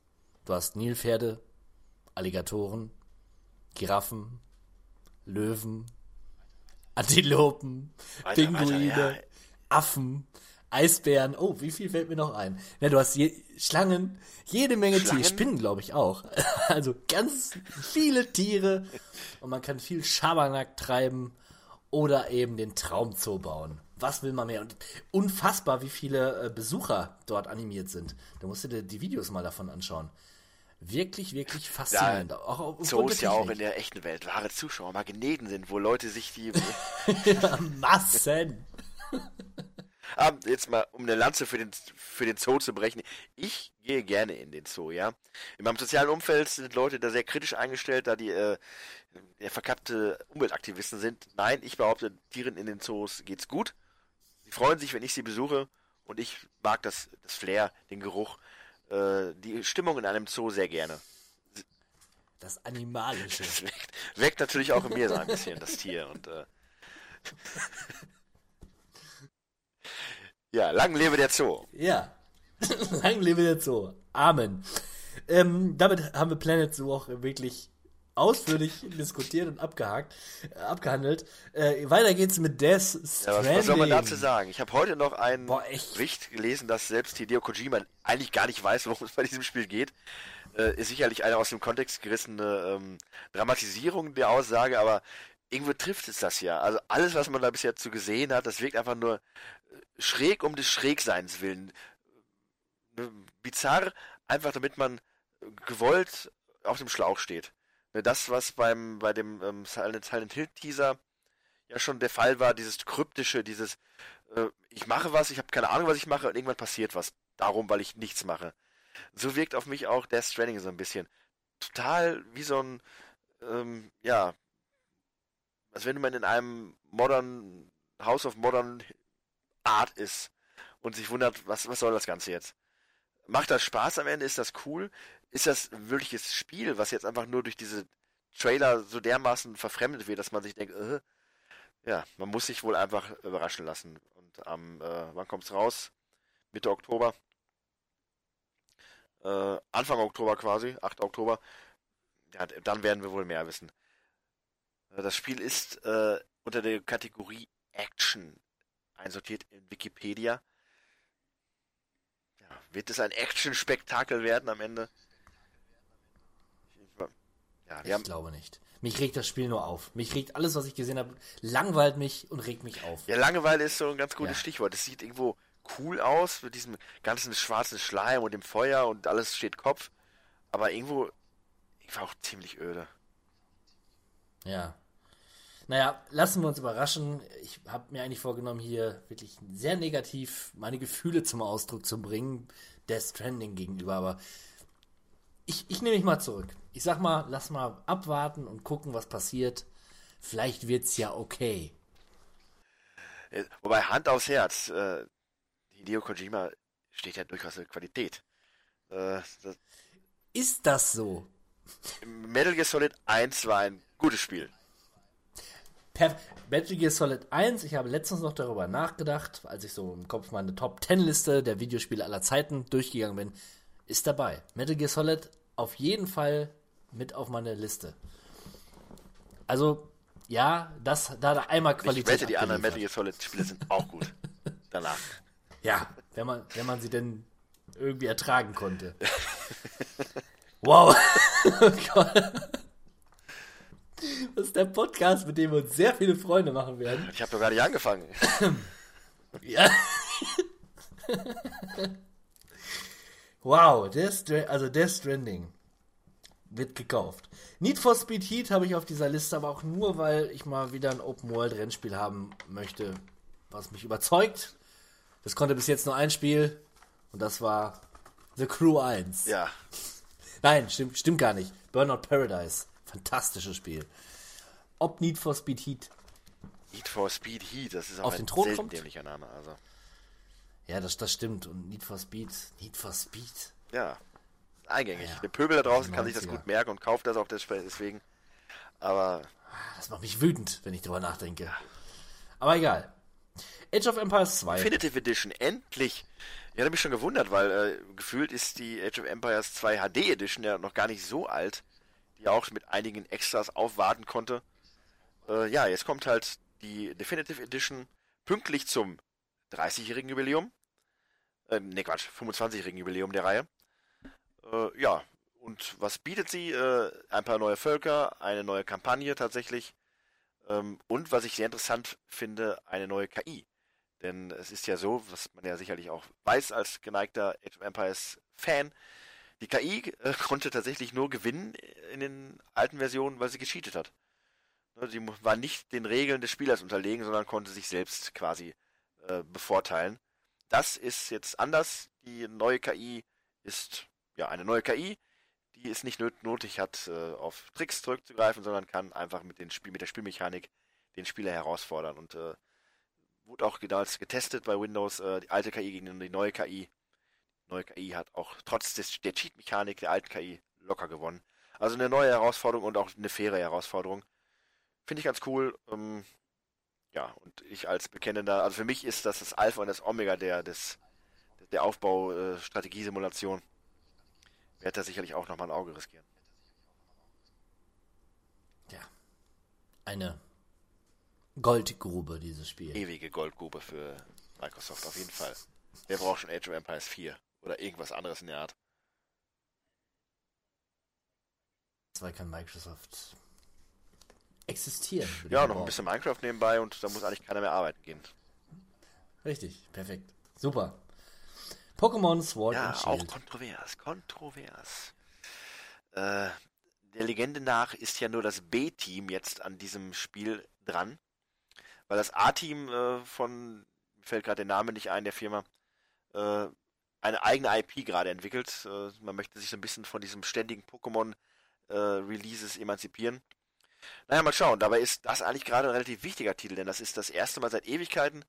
Du hast Nilpferde, Alligatoren, Giraffen, Löwen, Antilopen, weiter, Pinguine, weiter, ja. Affen, Eisbären. Oh, wie viel fällt mir noch ein? Na, du hast je- Schlangen, jede Menge Schlangen? Tiere. Spinnen, glaube ich, auch. Also ganz viele Tiere. Und man kann viel Schabernack treiben oder eben den Traumzoo bauen. Was will man mehr? Und unfassbar, wie viele Besucher dort animiert sind. Da musst du dir die Videos mal davon anschauen. Wirklich, wirklich faszinierend. Ja, auch Zoos ja auch in der echten Welt wahre Zuschauer mal genähten sind, wo Leute sich die... ja, Massen! Ah, jetzt mal, um eine Lanze für den, für den Zoo zu brechen. Ich gehe gerne in den Zoo, ja. In meinem sozialen Umfeld sind Leute da sehr kritisch eingestellt, da die äh, verkappte Umweltaktivisten sind. Nein, ich behaupte, Tieren in den Zoos geht's gut. Sie freuen sich, wenn ich sie besuche. Und ich mag das, das Flair, den Geruch, die Stimmung in einem Zoo sehr gerne. Das Animalische. Das weckt, weckt natürlich auch in mir so ein bisschen das Tier. Und äh ja, lang lebe der Zoo. Ja, lang lebe der Zoo. Amen. Ähm, damit haben wir Planet Zoo auch wirklich ausführlich diskutiert und abgehakt, äh, abgehandelt. Äh, weiter geht's mit Death Stranding. Ja, was, was soll man dazu sagen? Ich habe heute noch einen Bericht gelesen, dass selbst Hideo Kojima eigentlich gar nicht weiß, worum es bei diesem Spiel geht. Äh, ist sicherlich eine aus dem Kontext gerissene ähm, Dramatisierung der Aussage, aber irgendwo trifft es das ja. Also alles, was man da bisher zu gesehen hat, das wirkt einfach nur schräg um des Schrägseins willen. Bizarr, einfach damit man gewollt auf dem Schlauch steht. Das, was beim bei dem ähm, Silent Hill Teaser ja schon der Fall war, dieses kryptische, dieses äh, ich mache was, ich habe keine Ahnung, was ich mache und irgendwann passiert was. Darum, weil ich nichts mache. So wirkt auf mich auch Death Stranding so ein bisschen. Total wie so ein ähm, ja, als wenn man in einem modern House of Modern Art ist und sich wundert, was, was soll das Ganze jetzt? Macht das Spaß am Ende? Ist das cool? Ist das ein wirkliches Spiel, was jetzt einfach nur durch diese Trailer so dermaßen verfremdet wird, dass man sich denkt, äh, ja, man muss sich wohl einfach überraschen lassen. Und am, äh, wann kommt's raus? Mitte Oktober. Äh, Anfang Oktober quasi, achter Oktober. Ja, dann werden wir wohl mehr wissen. Das Spiel ist äh, unter der Kategorie Action einsortiert in Wikipedia. Ja, wird es ein Action-Spektakel werden am Ende? Ja, ich haben... glaube nicht. Mich regt das Spiel nur auf. Mich regt alles, was ich gesehen habe, langweilt mich und regt mich auf. Ja, Langeweile ist so ein ganz gutes ja. Stichwort. Es sieht irgendwo cool aus mit diesem ganzen schwarzen Schleim und dem Feuer und alles steht Kopf. Aber irgendwo, ich war auch ziemlich öde. Ja. Naja, lassen wir uns überraschen. Ich habe mir eigentlich vorgenommen, hier wirklich sehr negativ meine Gefühle zum Ausdruck zu bringen, Death Stranding gegenüber, aber ich, ich nehme mich mal zurück. Ich sag mal, lass mal abwarten und gucken, was passiert. Vielleicht wird's ja okay. Wobei, Hand aufs Herz, äh, Hideo Kojima steht ja durchaus in Qualität. Äh, das Ist das so? Metal Gear Solid eins war ein gutes Spiel. Metal Gear Solid eins, ich habe letztens noch darüber nachgedacht, als ich so im Kopf meine Top-Ten-Liste der Videospiele aller Zeiten durchgegangen bin, ist dabei. Metal Gear Solid auf jeden Fall mit auf meine Liste. Also, ja, das da da einmal Qualität. Ich wette, die anderen Metal Gear Solid-Spiele sind auch gut. Danach. Ja, wenn man, wenn man sie denn irgendwie ertragen konnte. Wow. Oh Gott. Das ist der Podcast, mit dem wir uns sehr viele Freunde machen werden. Ich habe doch gerade hier angefangen. Ja. Wow, Death Stranding, also Death Stranding. wird gekauft. Need for Speed Heat habe ich auf dieser Liste, aber auch nur, weil ich mal wieder ein Open-World-Rennspiel haben möchte, was mich überzeugt. Das konnte bis jetzt nur ein Spiel und das war The Crew eins. Ja. Nein, stimmt, stimmt gar nicht. Burnout Paradise. Fantastisches Spiel. Ob Need for Speed Heat. Need for Speed Heat, das ist auch ein selten dämlicher Name. Also. Ja, das, das stimmt. Und Need for Speed. Need for Speed. Ja. Eingängig. Ja, der Pöbel da draußen kann sich das gut merken und kauft das auch deswegen. Aber. Das macht mich wütend, wenn ich drüber nachdenke. Aber egal. Age of Empires zwei. Definitive Edition, endlich. Ich hatte mich schon gewundert, weil äh, gefühlt ist die Age of Empires zwei H D Edition ja noch gar nicht so alt, die auch mit einigen Extras aufwarten konnte. Äh, ja, jetzt kommt halt die Definitive Edition pünktlich zum dreißigjährigen Jubiläum. Äh, ne Quatsch, fünfundzwanzigjährigen Jubiläum der Reihe. Äh, ja, und was bietet sie? Äh, ein paar neue Völker, eine neue Kampagne tatsächlich. Und was ich sehr interessant finde, eine neue K I. Denn es ist ja so, was man ja sicherlich auch weiß als geneigter Age of Empires-Fan, die K I äh, konnte tatsächlich nur gewinnen in den alten Versionen, weil sie gecheatet hat. Sie war nicht den Regeln des Spielers unterlegen, sondern konnte sich selbst quasi äh, bevorteilen. Das ist jetzt anders. Die neue K I ist ja eine neue K I, die es nicht nötig hat, auf Tricks zurückzugreifen, sondern kann einfach mit, den Spiel, mit der Spielmechanik den Spieler herausfordern. Und äh, wurde auch damals getestet bei Windows, äh, die alte K I gegen die neue K I. Die neue K I hat auch trotz des, der Cheat-Mechanik der alten K I locker gewonnen. Also eine neue Herausforderung und auch eine faire Herausforderung. Finde ich ganz cool. Ähm, ja, und ich als Bekennender, also für mich ist das das Alpha und das Omega der, des, der Aufbau-Strategiesimulation. Äh, Wird da sicherlich auch nochmal ein Auge riskieren. Ja. Eine Goldgrube, dieses Spiel. Ewige Goldgrube für Microsoft, auf jeden Fall. Wer braucht schon Age of Empires vier oder irgendwas anderes in der Art? zwei kann Microsoft existieren. Ja, noch ein bisschen Minecraft nebenbei und da muss eigentlich keiner mehr arbeiten gehen. Richtig, perfekt. Super. Pokémon Sword ja, and Shield. Ja, auch kontrovers, kontrovers. Äh, der Legende nach ist ja nur das B-Team jetzt an diesem Spiel dran, weil das A-Team äh, von, mir fällt gerade der Name nicht ein, der Firma, äh, eine eigene I P gerade entwickelt. Äh, man möchte sich so ein bisschen von diesem ständigen Pokémon-Releases äh, emanzipieren. Naja, mal schauen. Dabei ist das eigentlich gerade ein relativ wichtiger Titel, denn das ist das erste Mal seit Ewigkeiten,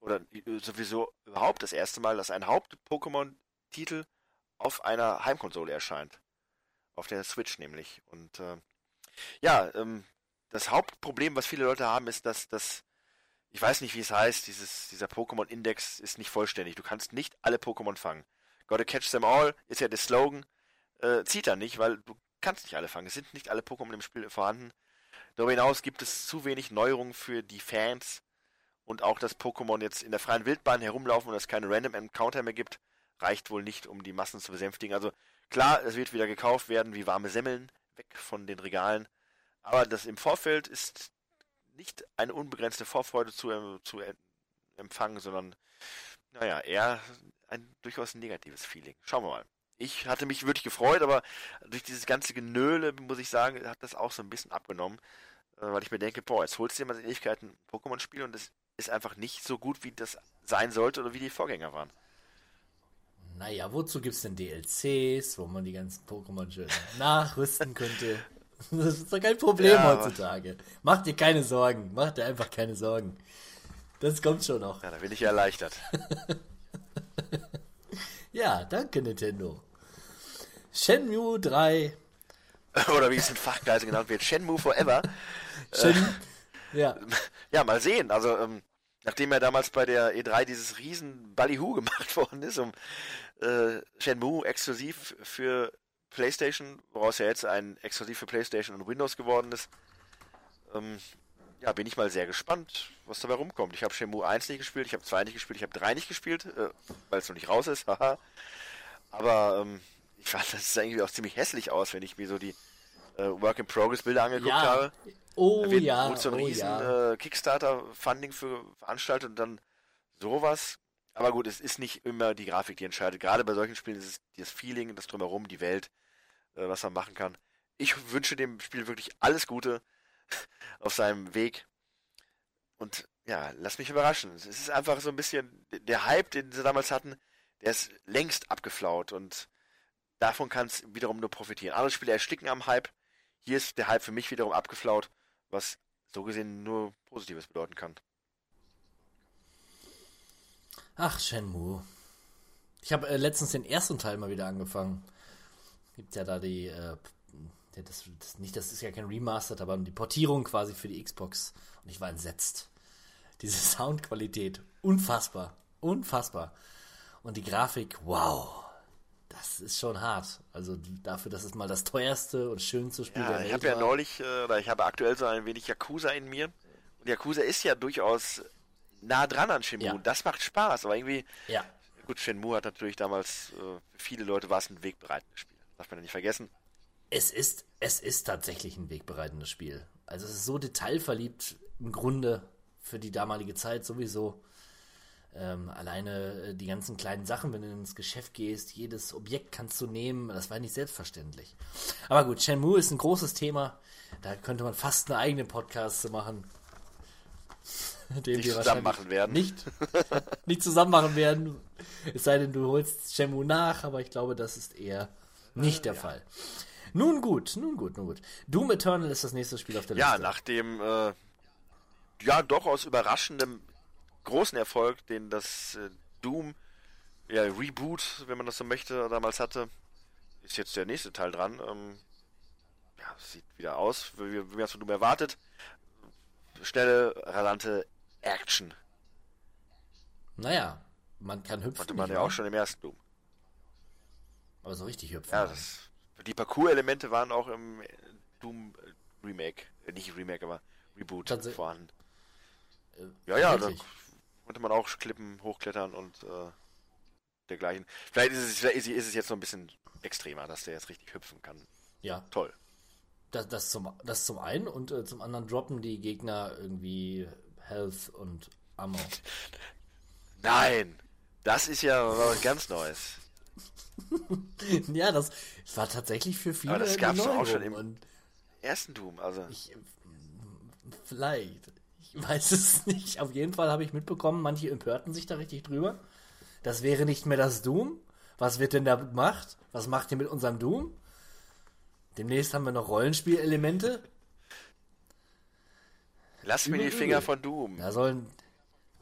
oder sowieso überhaupt das erste Mal, dass ein Haupt-Pokémon-Titel auf einer Heimkonsole erscheint. Auf der Switch nämlich. Und äh, ja, ähm, das Hauptproblem, was viele Leute haben, ist, dass das, ich weiß nicht, wie es heißt, dieses, dieser Pokémon-Index ist nicht vollständig. Du kannst nicht alle Pokémon fangen. Gotta catch them all ist ja der Slogan. Äh, zieht da nicht, weil du kannst nicht alle fangen. Es sind nicht alle Pokémon im Spiel vorhanden. Darüber hinaus gibt es zu wenig Neuerungen für die Fans. Und auch, dass Pokémon jetzt in der freien Wildbahn herumlaufen und es keine Random Encounter mehr gibt, reicht wohl nicht, um die Massen zu besänftigen. Also klar, es wird wieder gekauft werden wie warme Semmeln, weg von den Regalen. Aber das im Vorfeld ist nicht eine unbegrenzte Vorfreude zu, zu empfangen, sondern naja, eher ein durchaus negatives Feeling. Schauen wir mal. Ich hatte mich wirklich gefreut, aber durch dieses ganze Genöle, muss ich sagen, hat das auch so ein bisschen abgenommen. Weil ich mir denke, boah, jetzt holst du dir mal in Ewigkeiten ein Pokémon-Spiel und das ist einfach nicht so gut, wie das sein sollte oder wie die Vorgänger waren. Naja, wozu gibt's denn D L Cs, wo man die ganzen Pokémon schön nachrüsten könnte? Das ist doch kein Problem ja, heutzutage. Mach dir keine Sorgen. Mach dir einfach keine Sorgen. Das kommt schon noch. Ja, da bin ich erleichtert. Ja, danke Nintendo. Shenmue drei. Oder wie es in Fachkreisen genannt wird, Shenmue Forever. Shenmue. Ja. Ja, mal sehen. Also, ähm, nachdem ja damals bei der E drei dieses riesen Ballyhoo gemacht worden ist, um äh, Shenmue exklusiv für PlayStation, woraus ja jetzt ein exklusiv für PlayStation und Windows geworden ist, ähm, ja, bin ich mal sehr gespannt, was dabei rumkommt. Ich habe Shenmue eins nicht gespielt, ich habe zwei nicht gespielt, ich habe drei nicht gespielt, äh, weil es noch nicht raus ist, haha. Aber, ähm, ich fand, das sah irgendwie auch ziemlich hässlich aus, wenn ich mir so die äh, Work-in-Progress-Bilder angeguckt ja. habe. Oh da wird ja, gut so ein oh riesen ja. äh, Kickstarter-Funding für veranstaltet und dann sowas. Aber gut, es ist nicht immer die Grafik, die entscheidet. Gerade bei solchen Spielen ist es das Feeling, das Drumherum, die Welt, äh, was man machen kann. Ich wünsche dem Spiel wirklich alles Gute auf seinem Weg. Und ja, lass mich überraschen. Es ist einfach so ein bisschen, der Hype, den sie damals hatten, der ist längst abgeflaut. Und davon kann es wiederum nur profitieren. Andere Spiele ersticken am Hype. Hier ist der Hype für mich wiederum abgeflaut, was so gesehen nur Positives bedeuten kann. Ach, Shenmue. Ich habe äh, letztens den ersten Teil mal wieder angefangen. Gibt ja da die... Äh, Das, das, nicht, das ist ja kein Remastered, aber die Portierung quasi für die Xbox. Und ich war entsetzt. Diese Soundqualität, unfassbar. Unfassbar. Und die Grafik, wow. Das ist schon hart. Also dafür, dass es mal das teuerste und schönste Spiel ja, der Welt ich habe ja neulich, oder ich habe aktuell so ein wenig Yakuza in mir. Und Yakuza ist ja durchaus nah dran an Shenmue. Ja. Das macht Spaß, aber irgendwie... Ja. Gut, Shenmue hat natürlich damals, für viele Leute war es ein wegbereitendes Spiel. Das darf man ja nicht vergessen. Es ist, es ist tatsächlich ein wegbereitendes Spiel. Also es ist so detailverliebt im Grunde für die damalige Zeit sowieso. Ähm, alleine die ganzen kleinen Sachen, wenn du ins Geschäft gehst, jedes Objekt kannst du nehmen, das war nicht selbstverständlich. Aber gut, Shenmue ist ein großes Thema. Da könnte man fast einen eigenen Podcast zu machen. Den nicht wir zusammen machen werden. Nicht, nicht zusammen machen werden. Es sei denn, du holst Shenmue nach, aber ich glaube, das ist eher nicht der ja. Fall. Nun gut, nun gut, nun gut. Doom Eternal ist das nächste Spiel auf der Liste. Ja, nach dem äh, ja doch aus überraschendem großen Erfolg, den das äh, Doom ja, Reboot, wenn man das so möchte, damals hatte, ist jetzt der nächste Teil dran. Ähm, ja, sieht wieder aus, wie, wie man es von Doom erwartet. Schnelle, rasante Action. Naja, man kann hüpfen. Hatte man nicht, ja oder? Auch schon im ersten Doom. Aber so richtig hüpfen. Ja, das... Die Parcours-Elemente waren auch im Doom-Remake, äh, nicht Remake, aber Reboot Tats- vorhanden. Äh, ja, ja, da konnte man auch Klippen hochklettern und äh, dergleichen. Vielleicht ist es, vielleicht ist es jetzt noch ein bisschen extremer, dass der jetzt richtig hüpfen kann. Ja. Toll. Das, das, zum, das zum einen und äh, zum anderen droppen die Gegner irgendwie Health und Ammo. Nein! Das ist ja was ganz Neues. Ja, das war tatsächlich für viele. Aber das gab es auch schon im ersten Doom. Also ich, vielleicht. Ich weiß es nicht. Auf jeden Fall habe ich mitbekommen, manche empörten sich da richtig drüber. Das wäre nicht mehr das Doom. Was wird denn da gemacht? Was macht ihr mit unserem Doom? Demnächst haben wir noch Rollenspielelemente. Lass mir die Finger von Doom. Da, sollen,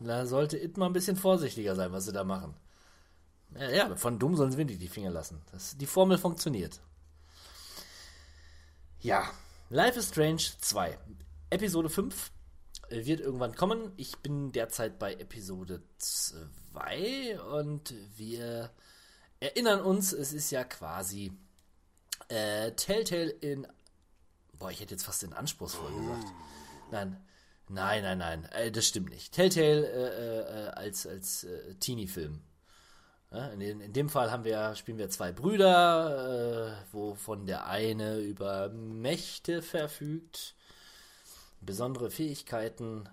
da sollte It mal ein bisschen vorsichtiger sein, was sie da machen. Ja, ja, von Doom sollen sie wirklich die Finger lassen. Das, die Formel funktioniert. Ja, Life is Strange zwei. Episode fünf wird irgendwann kommen. Ich bin derzeit bei Episode zwei und wir erinnern uns, es ist ja quasi äh, Telltale in... Boah, ich hätte jetzt fast in anspruchsvoll gesagt. Nein, nein, nein, nein, äh, das stimmt nicht. Telltale äh, äh, als, als äh, Teenie-Film. In, in dem Fall haben wir, spielen wir zwei Brüder, äh, wovon der eine über Mächte verfügt, besondere Fähigkeiten,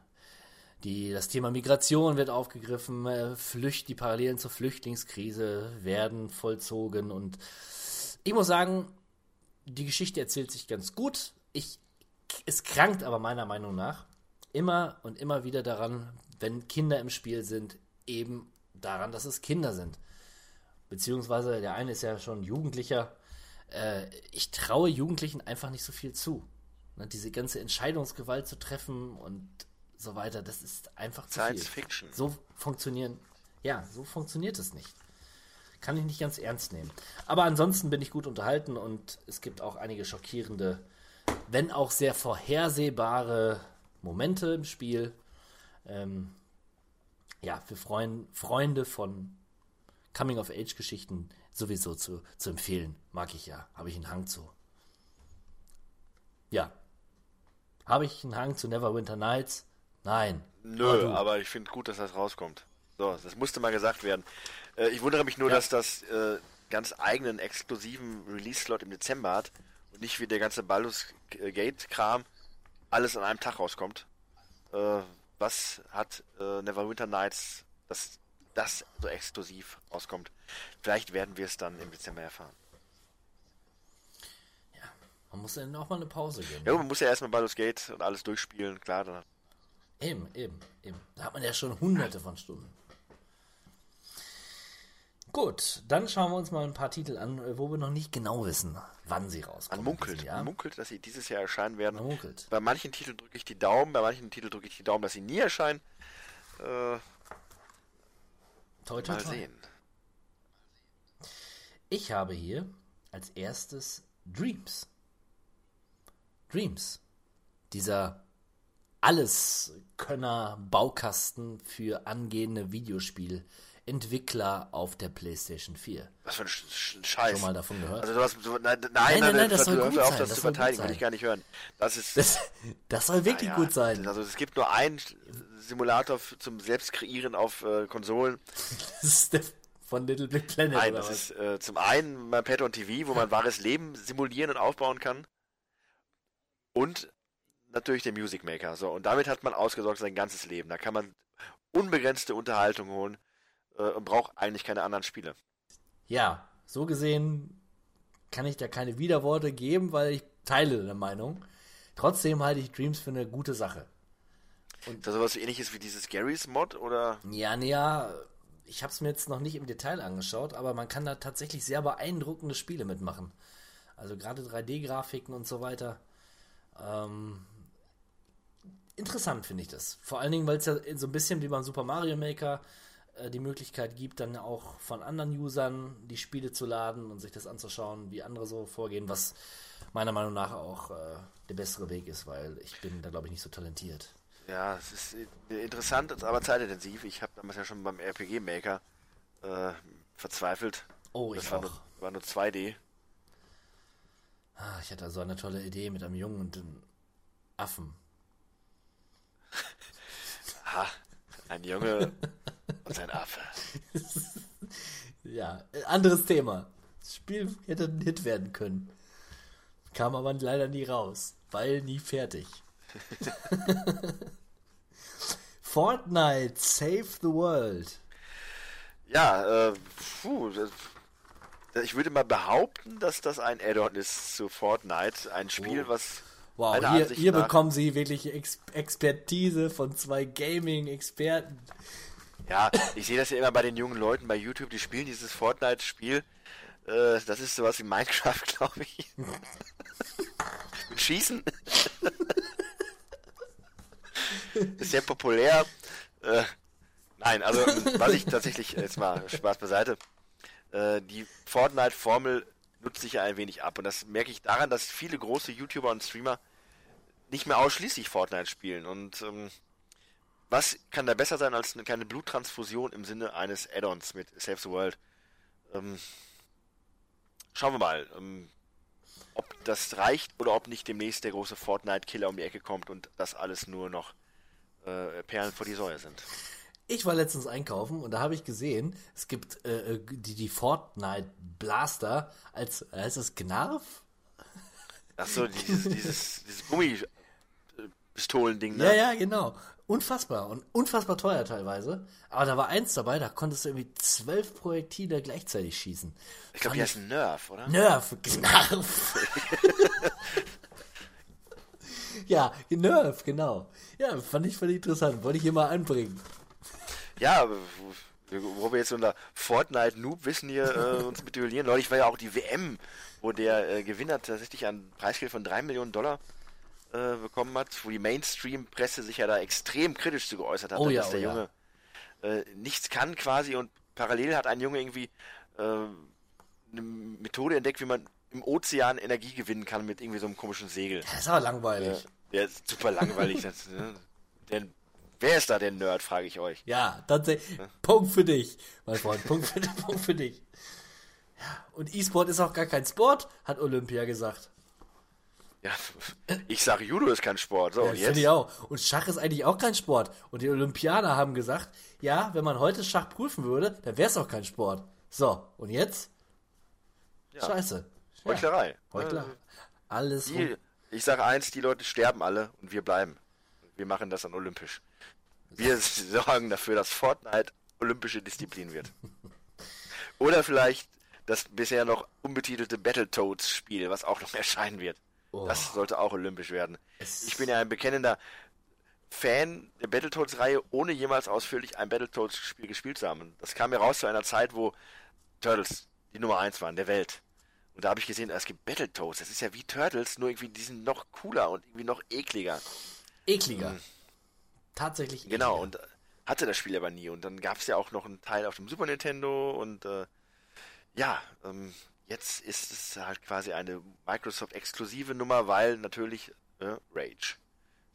die, das Thema Migration wird aufgegriffen, äh, Flücht, die Parallelen zur Flüchtlingskrise werden vollzogen und ich muss sagen, die Geschichte erzählt sich ganz gut, ich, es krankt aber meiner Meinung nach immer und immer wieder daran, wenn Kinder im Spiel sind, eben daran, dass es Kinder sind. Beziehungsweise der eine ist ja schon Jugendlicher. Äh, ich traue Jugendlichen einfach nicht so viel zu. Ne, diese ganze Entscheidungsgewalt zu treffen und so weiter, das ist einfach zu viel. Science Fiction. So funktionieren, ja, so funktioniert es nicht. Kann ich nicht ganz ernst nehmen. Aber ansonsten bin ich gut unterhalten und es gibt auch einige schockierende, wenn auch sehr vorhersehbare Momente im Spiel. Ähm, Ja, für Freund, Freunde von Coming-of-Age-Geschichten sowieso zu, zu empfehlen. Mag ich ja. Habe ich einen Hang zu. Ja. Habe ich einen Hang zu Neverwinter Nights? Nein. Nö, aber ich finde gut, dass das rauskommt. So, das musste mal gesagt werden. Äh, ich wundere mich nur, ja. dass das äh, ganz eigenen exklusiven Release-Slot im Dezember hat und nicht wie der ganze Baldur's Gate-Kram alles an einem Tag rauskommt. Äh, Was hat äh, Neverwinter Nights, dass das so exklusiv rauskommt? Vielleicht werden wir es dann im Dezember erfahren. Ja, Man muss ja auch mal eine Pause geben. Ja, man muss ja erstmal Baldur's Gate und alles durchspielen, klar. Dann. Eben, eben, eben. Da hat man ja schon hunderte von Stunden. Gut, dann schauen wir uns mal ein paar Titel an, wo wir noch nicht genau wissen, wann sie rauskommen. Man munkelt, ja? Man munkelt, dass sie dieses Jahr erscheinen werden. Man munkelt. Bei manchen Titeln drücke ich die Daumen, bei manchen Titeln drücke ich die Daumen, dass sie nie erscheinen. Äh, toi, toi, toi. Mal sehen. Ich habe hier als erstes Dreams. Dreams. Dieser Alleskönner-Baukasten für angehende Videospielentwickler auf der PlayStation vier. Was für ein Scheiß. Schon mal davon gehört? Also, du hast, du, nein, nein, nein, nein, nein, das soll gut sein. Das zu verteidigen, will ich gar nicht hören. Das ist. Das, das soll wirklich ja, gut sein. Also, es gibt nur einen Simulator zum Selbstkreieren auf äh, Konsolen. Das ist der von Little Big Planet. Nein, oder das was? Ist äh, zum einen mein Pad on T V, wo man wahres Leben simulieren und aufbauen kann. Und natürlich den Music Maker. So, und damit hat man ausgesorgt sein ganzes Leben. Da kann man unbegrenzte Unterhaltung holen äh, und braucht eigentlich keine anderen Spiele. Ja, so gesehen kann ich da keine Widerworte geben, weil ich teile deine Meinung. Trotzdem halte ich Dreams für eine gute Sache. Und ist das sowas ähnliches wie dieses Garry's Mod, oder? Ja, ne, ja. Ich habe es mir jetzt noch nicht im Detail angeschaut, aber man kann da tatsächlich sehr beeindruckende Spiele mitmachen. Also gerade drei D-Grafiken und so weiter. Ähm, interessant finde ich das. Vor allen Dingen, weil es ja so ein bisschen wie beim Super Mario Maker äh, die Möglichkeit gibt, dann auch von anderen Usern die Spiele zu laden und sich das anzuschauen, wie andere so vorgehen, was meiner Meinung nach auch äh, der bessere Weg ist, weil ich bin da, glaube ich, nicht so talentiert. Ja, es ist interessant, aber zeitintensiv. Ich habe damals ja schon beim R P G Maker äh, verzweifelt. Oh, ich das war auch. Nur, war nur zwei D. Ah, ich hatte so also eine tolle Idee mit einem Jungen und einem Affen. Ha, ein Junge und ein Affe. Ja, anderes Thema. Das Spiel hätte ein Hit werden können. Kam aber leider nie raus, weil nie fertig. Fortnite, Save the World. Ja, äh, puh, das, ich würde mal behaupten, dass das ein Add-on ist zu Fortnite. Ein Spiel, oh. was... Wow, hier, hier bekommen sie wirklich Ex- Expertise von zwei Gaming-Experten. Ja, ich sehe das ja immer bei den jungen Leuten bei YouTube, die spielen dieses Fortnite-Spiel. Äh, das ist sowas wie Minecraft, glaube ich. Mit Schießen. Ist sehr populär. Äh, nein, also was ich tatsächlich, jetzt mal Spaß beiseite, äh, die Fortnite-Formel nutzt sich ja ein wenig ab. Und das merke ich daran, dass viele große YouTuber und Streamer nicht mehr ausschließlich Fortnite spielen. Und ähm, was kann da besser sein als eine kleine Bluttransfusion im Sinne eines Add-ons mit Save the World? Ähm, schauen wir mal, ähm, ob das reicht oder ob nicht demnächst der große Fortnite-Killer um die Ecke kommt und das alles nur noch äh, Perlen vor die Säue sind. Ich war letztens einkaufen und da habe ich gesehen, es gibt äh, die, die Fortnite-Blaster als, heißt das Gnarf? Achso, dieses, dieses, dieses Gummipistolen-Ding, ne? Ja, ja, genau. Unfassbar und unfassbar teuer teilweise. Aber da war eins dabei, da konntest du irgendwie zwölf Projektile gleichzeitig schießen. Ich glaube, die heißt Nerf, oder? Nerf, Gnarf. Ja, Nerf, genau. Ja, fand ich völlig interessant. Wollte ich hier mal anbringen. Ja, wo wir jetzt unter Fortnite-Noob wissen hier äh, uns mit duellieren. Leute, ich war ja auch die W M, wo der äh, Gewinner tatsächlich ein Preisgeld von drei Millionen Dollar äh, bekommen hat, wo die Mainstream-Presse sich ja da extrem kritisch zu geäußert hat, oh ja, dass der oh Junge ja. äh, nichts kann quasi und parallel hat ein Junge irgendwie äh, eine Methode entdeckt, wie man im Ozean Energie gewinnen kann mit irgendwie so einem komischen Segel. Das ist aber langweilig. Ja, ja super langweilig. Das, ne? Denn wer ist da der Nerd, frage ich euch. Ja, tatsächlich. Ja. Punkt für dich, mein Freund. Punkt für, Punkt für dich. Ja, und E-Sport ist auch gar kein Sport, hat Olympia gesagt. Ja, ich sage, Judo ist kein Sport. So, ja, das finde ich auch. Und Schach ist eigentlich auch kein Sport. Und die Olympianer haben gesagt, ja, wenn man heute Schach prüfen würde, dann wäre es auch kein Sport. So, und jetzt? Ja. Scheiße. Ja. Heuchlerei. Heuchler. Äh, Alles die, rum. Ich sage eins, die Leute sterben alle und wir bleiben. Wir machen das dann olympisch. Wir sorgen dafür, dass Fortnite olympische Disziplin wird. Oder vielleicht das bisher noch unbetitelte Battletoads-Spiel, was auch noch erscheinen wird. Oh. Das sollte auch olympisch werden. Es ich bin ja ein bekennender Fan der Battletoads-Reihe, ohne jemals ausführlich ein Battletoads-Spiel gespielt zu haben. Das kam mir raus zu einer Zeit, wo Turtles die Nummer eins waren der Welt. Und da habe ich gesehen, es gibt Battletoads. Das ist ja wie Turtles, nur irgendwie, die sind noch cooler und irgendwie noch ekliger. Ekliger. Mhm. Tatsächlich ekliger. Genau, und hatte das Spiel aber nie. Und dann gab es ja auch noch einen Teil auf dem Super Nintendo und äh, ja, ähm, jetzt ist es halt quasi eine Microsoft-exklusive Nummer, weil natürlich äh, Rage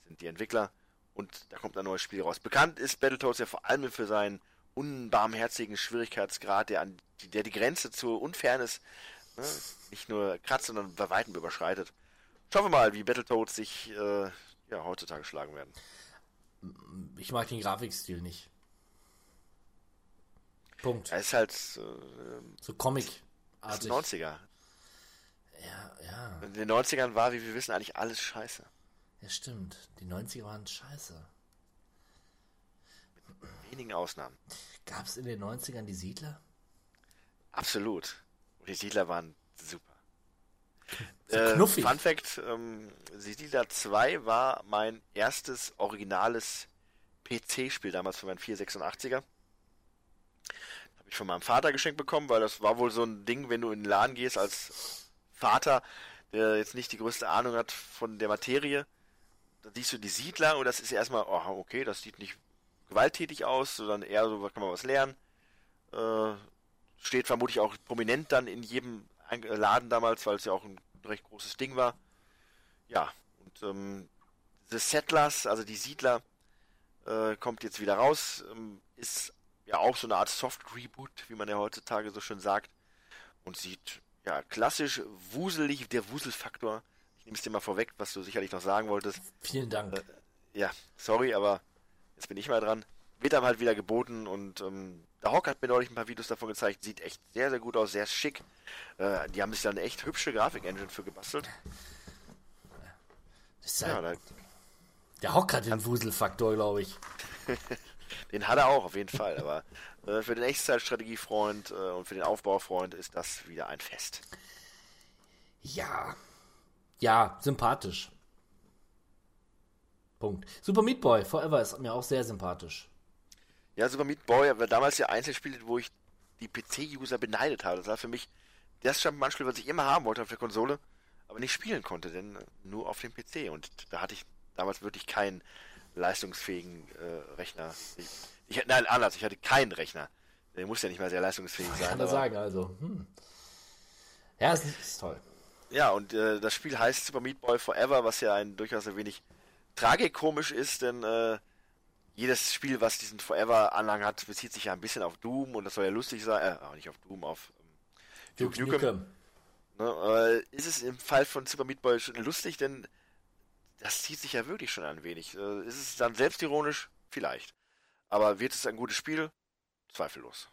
sind die Entwickler und da kommt ein neues Spiel raus. Bekannt ist Battletoads ja vor allem für seinen unbarmherzigen Schwierigkeitsgrad, der, an, der die Grenze zur Unfairness ne, nicht nur kratzt, sondern bei weitem überschreitet. Schauen wir mal, wie Battletoads sich äh, ja, heutzutage schlagen werden. Ich mag den Grafikstil nicht. Punkt. Er ist halt äh, so Comic-artig. neunziger. Ja, ja. In den neunzigern war, wie wir wissen, eigentlich alles scheiße. Ja, stimmt. Die neunziger waren scheiße. Mit wenigen Ausnahmen. Gab es in den neunzigern die Siedler? Absolut. Und die Siedler waren super. So äh, knuffig. Fun Fact, ähm, Siedler zwei war mein erstes originales P C-Spiel damals für meinen vierhundertsechsundachtziger. Habe ich von meinem Vater geschenkt bekommen, weil das war wohl so ein Ding, wenn du in den Laden gehst als Vater, der jetzt nicht die größte Ahnung hat von der Materie, da siehst du die Siedler und das ist erstmal, oh, okay, das sieht nicht gewalttätig aus, sondern eher so, kann man was lernen. Äh, steht vermutlich auch prominent dann in jedem Laden damals, weil es ja auch ein recht großes Ding war. Ja, und ähm, The Settlers, also die Siedler, äh, kommt jetzt wieder raus, ähm, ist ja auch so eine Art Soft-Reboot, wie man ja heutzutage so schön sagt, und sieht ja klassisch wuselig, der Wuselfaktor. Ich nehme es dir mal vorweg, was du sicherlich noch sagen wolltest. Vielen Dank. Äh, ja, sorry, aber jetzt bin ich mal dran. Wird einem halt wieder geboten und ähm, der Hawk hat mir neulich ein paar Videos davon gezeigt, sieht echt sehr, sehr gut aus, sehr schick. Äh, die haben sich da eine echt hübsche Grafik-Engine für gebastelt. Das ist ja, da, der Hawk hat den Wuselfaktor, glaube ich. Den hat er auch, auf jeden Fall, aber äh, für den Echtzeitstrategiefreund äh, und für den Aufbaufreund ist das wieder ein Fest. Ja. Ja, sympathisch. Punkt. Super Meat Boy Forever ist mir auch sehr sympathisch. Ja, Super Meat Boy war damals ja eins der Spiele, wo ich die P C-User beneidet habe. Das war für mich das Jump'n'Run-Spiel, was ich immer haben wollte auf der Konsole, aber nicht spielen konnte, denn nur auf dem P C. Und da hatte ich damals wirklich keinen leistungsfähigen äh, Rechner. Ich, ich, nein, anders, ich hatte keinen Rechner. Der muss ja nicht mal sehr leistungsfähig sein. Kann man sagen, also. Hm. Ja, es ist, ist toll. Ja, und äh, das Spiel heißt Super Meat Boy Forever, was ja ein durchaus ein wenig tragikomisch ist, denn äh, jedes Spiel, was diesen Forever-Anhang hat, bezieht sich ja ein bisschen auf Doom und das soll ja lustig sein. Äh, nicht auf Doom, auf ähm, Duke Nukem. Nukem. Ne, äh, ist es im Fall von Super Meat Boy schon lustig, denn das zieht sich ja wirklich schon ein wenig. Äh, ist es dann selbstironisch? Vielleicht. Aber wird es ein gutes Spiel? Zweifellos.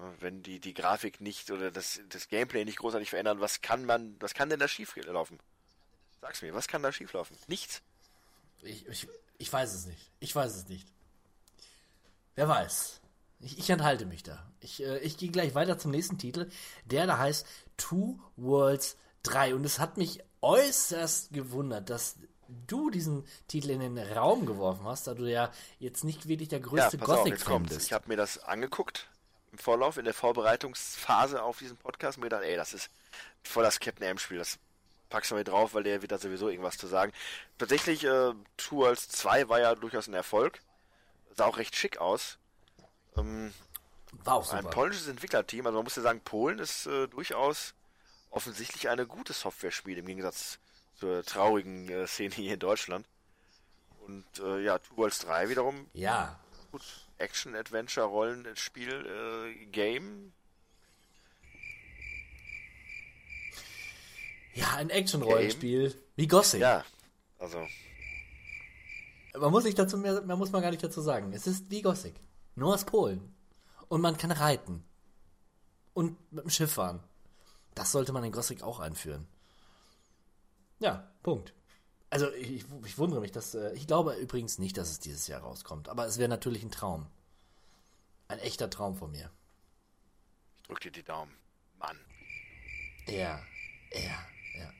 Äh, wenn die, die Grafik nicht oder das, das Gameplay nicht großartig verändern, was kann man, was kann denn da schief laufen? Sag's mir, was kann da schief laufen? Nichts? Ich, ich, ich weiß es nicht. Ich weiß es nicht. Wer weiß. Ich, ich enthalte mich da. Ich, äh, ich gehe gleich weiter zum nächsten Titel, der da heißt Two Worlds drei. Und es hat mich äußerst gewundert, dass du diesen Titel in den Raum geworfen hast, da du ja jetzt nicht wirklich der größte ja, Gothic-Fan bist. Ich habe mir das angeguckt im Vorlauf, in der Vorbereitungsphase auf diesen Podcast und mir gedacht, ey, das ist voll das Captain M-Spiel, das packst du mir drauf, weil der wird da sowieso irgendwas zu sagen. Tatsächlich, äh, Two Worlds zwei war ja durchaus ein Erfolg. Sah auch recht schick aus. Ähm, war auch super. Ein polnisches Entwicklerteam, also man muss ja sagen, Polen ist äh, durchaus offensichtlich eine gute Software-Schmiede im Gegensatz zur traurigen äh, Szene hier in Deutschland. Und äh, ja, Two Worlds drei wiederum. Ja. Gut. Action, Adventure, Rollenspiel, äh, Game. Ja, ein Action-Rollenspiel. Wie Gothic. Ja, also. Man muss sich dazu mehr, man muss man gar nicht dazu sagen. Es ist wie Gothic. Nur aus Polen. Und man kann reiten. Und mit dem Schiff fahren. Das sollte man in Gothic auch einführen. Ja, Punkt. Also ich, ich, ich wundere mich, dass äh, ich glaube übrigens nicht, dass es dieses Jahr rauskommt. Aber es wäre natürlich ein Traum. Ein echter Traum von mir. Ich drücke dir die Daumen. Mann. Ja, ja, ja.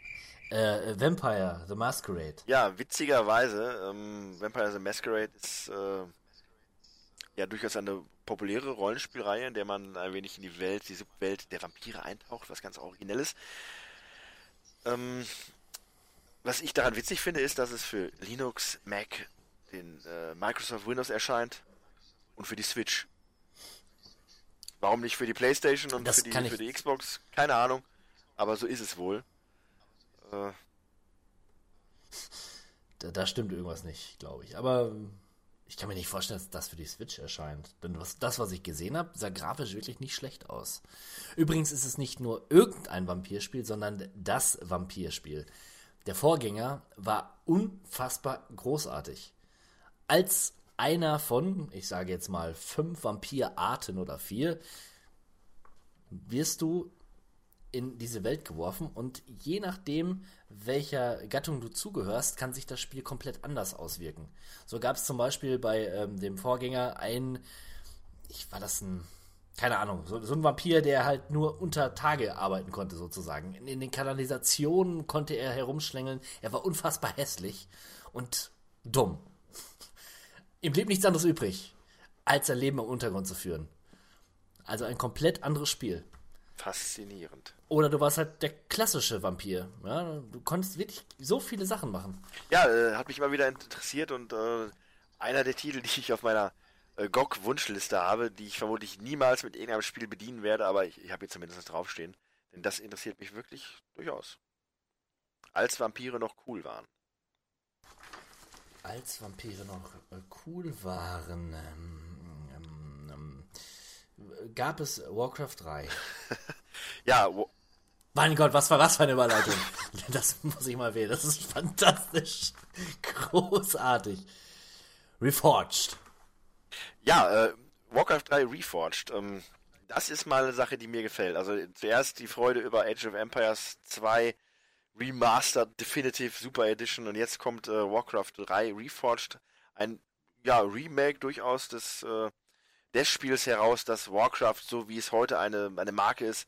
Äh, Vampire The Masquerade. Ja, witzigerweise, ähm, Vampire The Masquerade ist äh, ja durchaus eine populäre Rollenspielreihe, in der man ein wenig in die Welt, die Subwelt der Vampire eintaucht, was ganz Originelles. Ähm, was ich daran witzig finde, ist, dass es für Linux, Mac, den äh, Microsoft Windows erscheint und für die Switch. Warum nicht für die PlayStation und für die, für die Xbox? Keine Ahnung, aber so ist es wohl. Äh, da, da stimmt irgendwas nicht, glaube ich. Aber ich kann mir nicht vorstellen, dass das für die Switch erscheint. Denn was, das, was ich gesehen habe, sah grafisch wirklich nicht schlecht aus. Übrigens ist es nicht nur irgendein Vampirspiel, sondern das Vampirspiel. Der Vorgänger war unfassbar großartig. Als einer von, ich sage jetzt mal, fünf Vampirarten oder vier, wirst du in diese Welt geworfen und je nachdem, welcher Gattung du zugehörst, kann sich das Spiel komplett anders auswirken. So gab es zum Beispiel bei ähm, dem Vorgänger ein, ich war das ein, keine Ahnung, so, so ein Vampir, der halt nur unter Tage arbeiten konnte sozusagen. In, in den Kanalisationen konnte er herumschlängeln, er war unfassbar hässlich und dumm. Ihm blieb nichts anderes übrig, als sein Leben im Untergrund zu führen. Also ein komplett anderes Spiel. Faszinierend. Oder du warst halt der klassische Vampir. Ja, du konntest wirklich so viele Sachen machen. Ja, äh, hat mich immer wieder interessiert und äh, einer der Titel, die ich auf meiner äh, G O G-Wunschliste habe, die ich vermutlich niemals mit irgendeinem Spiel bedienen werde, aber ich, ich habe hier zumindest draufstehen, denn das interessiert mich wirklich durchaus. Als Vampire noch cool waren. Als Vampire noch cool waren, ähm, ähm, ähm, gab es Warcraft drei. Ja. Wo- mein Gott, was war das für eine Überleitung? Das muss ich mal wählen. Das ist fantastisch. Großartig. Reforged. Ja, äh, Warcraft drei Reforged. Ähm, das ist mal eine Sache, die mir gefällt. Also zuerst die Freude über Age of Empires zwei Remastered Definitive Super Edition und jetzt kommt äh, Warcraft drei Reforged, ein ja, Remake durchaus des, äh, des Spiels heraus, das Warcraft, so wie es heute eine, eine Marke ist,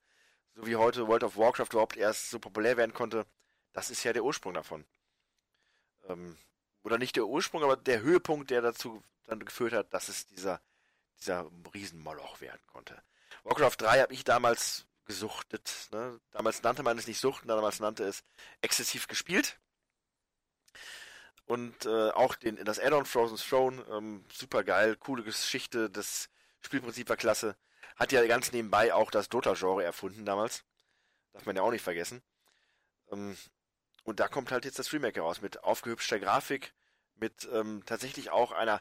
so wie heute World of Warcraft überhaupt erst so populär werden konnte, das ist ja der Ursprung davon. Ähm, oder nicht der Ursprung, aber der Höhepunkt, der dazu dann geführt hat, dass es dieser, dieser Riesenmoloch werden konnte. Warcraft drei habe ich damals gesuchtet. Ne? Damals nannte man es nicht Suchten, damals nannte es exzessiv gespielt. Und äh, auch den, das Add-on Frozen Throne, ähm, super geil, coole Geschichte, das Spielprinzip war klasse. Hat ja ganz nebenbei auch das Dota-Genre erfunden damals. Darf man ja auch nicht vergessen. Ähm, und da kommt halt jetzt das Remake heraus mit aufgehübschter Grafik, mit ähm, tatsächlich auch einer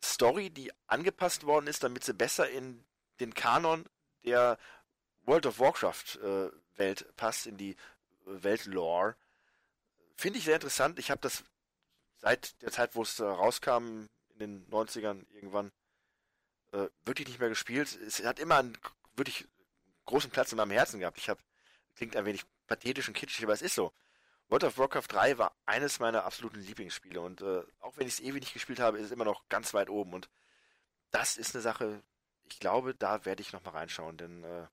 Story, die angepasst worden ist, damit sie besser in den Kanon der World of Warcraft-Welt äh, passt, in die Weltlore. Finde ich sehr interessant. Ich habe das seit der Zeit, wo es äh, rauskam, in den neunzigern irgendwann, äh, wirklich nicht mehr gespielt. Es hat immer einen wirklich großen Platz in meinem Herzen gehabt. Ich habe, klingt ein wenig pathetisch und kitschig, aber es ist so. World of Warcraft drei war eines meiner absoluten Lieblingsspiele und äh, auch wenn ich es ewig nicht gespielt habe, ist es immer noch ganz weit oben und das ist eine Sache, ich glaube, da werde ich nochmal reinschauen, denn äh,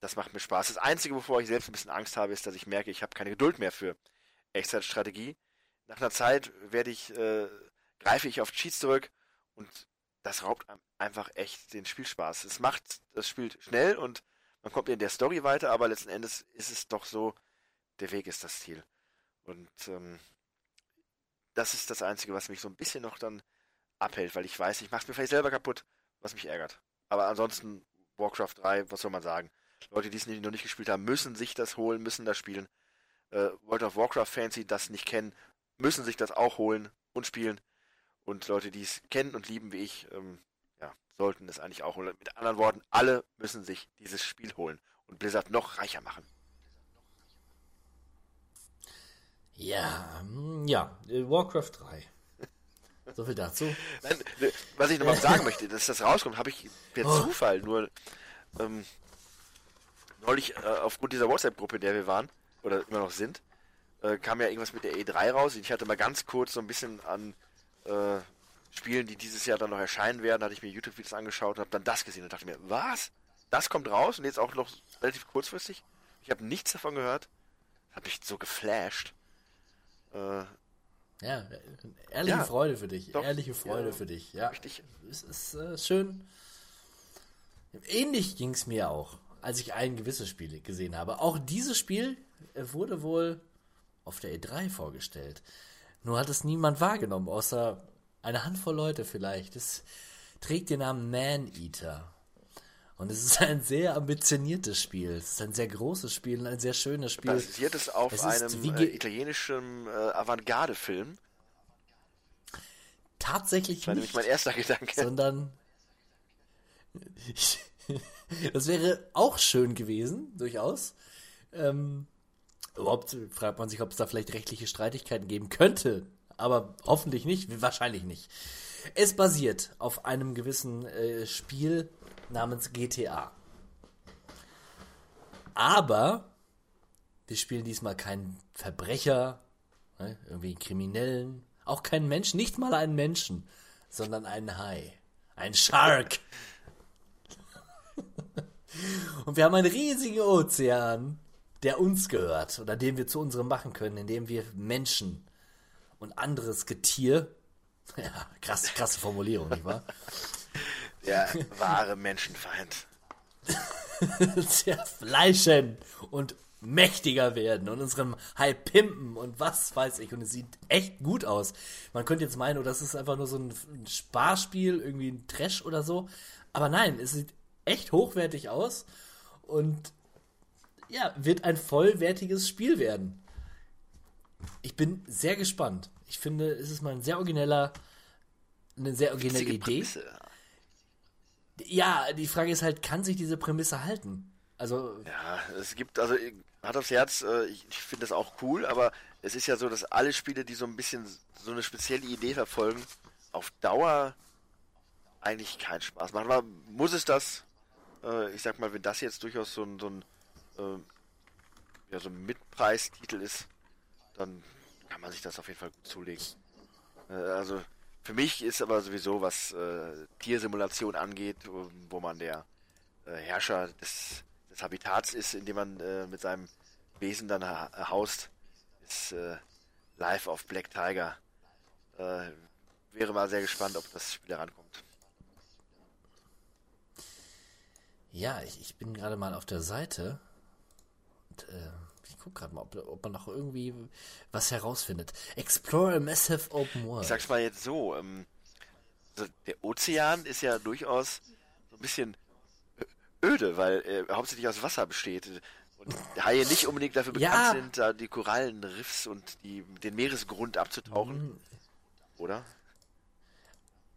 das macht mir Spaß. Das Einzige, wovor ich selbst ein bisschen Angst habe, ist, dass ich merke, ich habe keine Geduld mehr für Echtzeitstrategie. Nach einer Zeit werde ich, äh, greife ich auf Cheats zurück und das raubt einem einfach echt den Spielspaß. Es macht, es spielt schnell und man kommt in der Story weiter, aber letzten Endes ist es doch so, der Weg ist das Ziel. Und ähm, das ist das Einzige, was mich so ein bisschen noch dann abhält, weil ich weiß, ich mache es mir vielleicht selber kaputt, was mich ärgert. Aber ansonsten, Warcraft drei, was soll man sagen? Leute, die es noch nicht gespielt haben, müssen sich das holen, müssen das spielen. Äh, World of Warcraft-Fans, die das nicht kennen, müssen sich das auch holen und spielen. Und Leute, die es kennen und lieben wie ich, ähm, ja, sollten es eigentlich auch holen. Mit anderen Worten, alle müssen sich dieses Spiel holen und Blizzard noch reicher machen. Ja, ja, Warcraft drei. So viel dazu. Nein, was ich nochmal sagen möchte, dass das rauskommt, habe ich per oh. Zufall nur... Ähm, neulich äh, aufgrund dieser WhatsApp-Gruppe, in der wir waren, oder immer noch sind, äh, kam ja irgendwas mit der E drei raus. Ich hatte mal ganz kurz so ein bisschen an äh, Spielen, die dieses Jahr dann noch erscheinen werden, hatte ich mir YouTube-Videos angeschaut und habe dann das gesehen und dachte mir, was? Das kommt raus und jetzt auch noch relativ kurzfristig? Ich habe nichts davon gehört. Hat mich so geflasht. Äh, ja, ehrliche ja, Freude für dich. Doch, ehrliche Freude ja, für dich. Ja, richtig. Es ist äh, schön. Ähnlich ging es mir auch, als ich ein gewisses Spiel gesehen habe. Auch dieses Spiel wurde wohl auf der E drei vorgestellt. Nur hat es niemand wahrgenommen, außer eine Handvoll Leute vielleicht. Es trägt den Namen Man-Eater. Und es ist ein sehr ambitioniertes Spiel. Es ist ein sehr großes Spiel und ein sehr schönes Spiel. Basiert es auf es einem ge- äh, italienischen äh, Avantgarde-Film? Tatsächlich nicht. Das war nämlich mein erster Gedanke. Sondern das wäre auch schön gewesen, durchaus. Ähm, überhaupt fragt man sich, ob es da vielleicht rechtliche Streitigkeiten geben könnte. Aber hoffentlich nicht, wahrscheinlich nicht. Es basiert auf einem gewissen äh, Spiel namens G T A. Aber wir spielen diesmal keinen Verbrecher, ne, irgendwie einen Kriminellen, auch keinen Menschen, nicht mal einen Menschen, sondern einen Hai. Ein Shark. Und wir haben einen riesigen Ozean, der uns gehört oder den wir zu unserem machen können, indem wir Menschen und anderes Getier, ja, krass, krasse Formulierung, nicht wahr? Ja, wahre Menschenfeind. Zerfleischen und mächtiger werden und unserem Hai pimpen und was weiß ich. Und es sieht echt gut aus. Man könnte jetzt meinen, oh, das ist einfach nur so ein Spaßspiel, irgendwie ein Trash oder so. Aber nein, es sieht echt hochwertig aus und ja, wird ein vollwertiges Spiel werden. Ich bin sehr gespannt. Ich finde, es ist mal ein sehr origineller, eine sehr originelle Idee. Prämisse. Ja, die Frage ist halt, kann sich diese Prämisse halten? Also ja, es gibt, also Hand aufs Herz, ich finde das auch cool, aber es ist ja so, dass alle Spiele, die so ein bisschen so eine spezielle Idee verfolgen, auf Dauer eigentlich keinen Spaß machen. Aber muss es das, ich sag mal, wenn das jetzt durchaus so ein, so ein, ja, so ein Mitpreistitel ist, dann kann man sich das auf jeden Fall gut zulegen. Also für mich ist aber sowieso, was äh, Tiersimulation angeht, wo, wo man der äh, Herrscher des, des Habitats ist, in dem man äh, mit seinem Wesen dann ha- haust, ist äh, Live auf Black Tiger. Äh, wäre mal sehr gespannt, ob das Spiel da rankommt. Ja, ich, ich bin gerade mal auf der Seite und äh, ich guck gerade mal, ob, ob man noch irgendwie was herausfindet. Explore a massive open world. Ich sag's mal jetzt so, ähm, also der Ozean ist ja durchaus so ein bisschen öde, weil er äh, hauptsächlich aus Wasser besteht. Und Haie nicht unbedingt dafür bekannt ja. sind, da die Korallenriffs und die, den Meeresgrund abzutauchen. Mhm. Oder?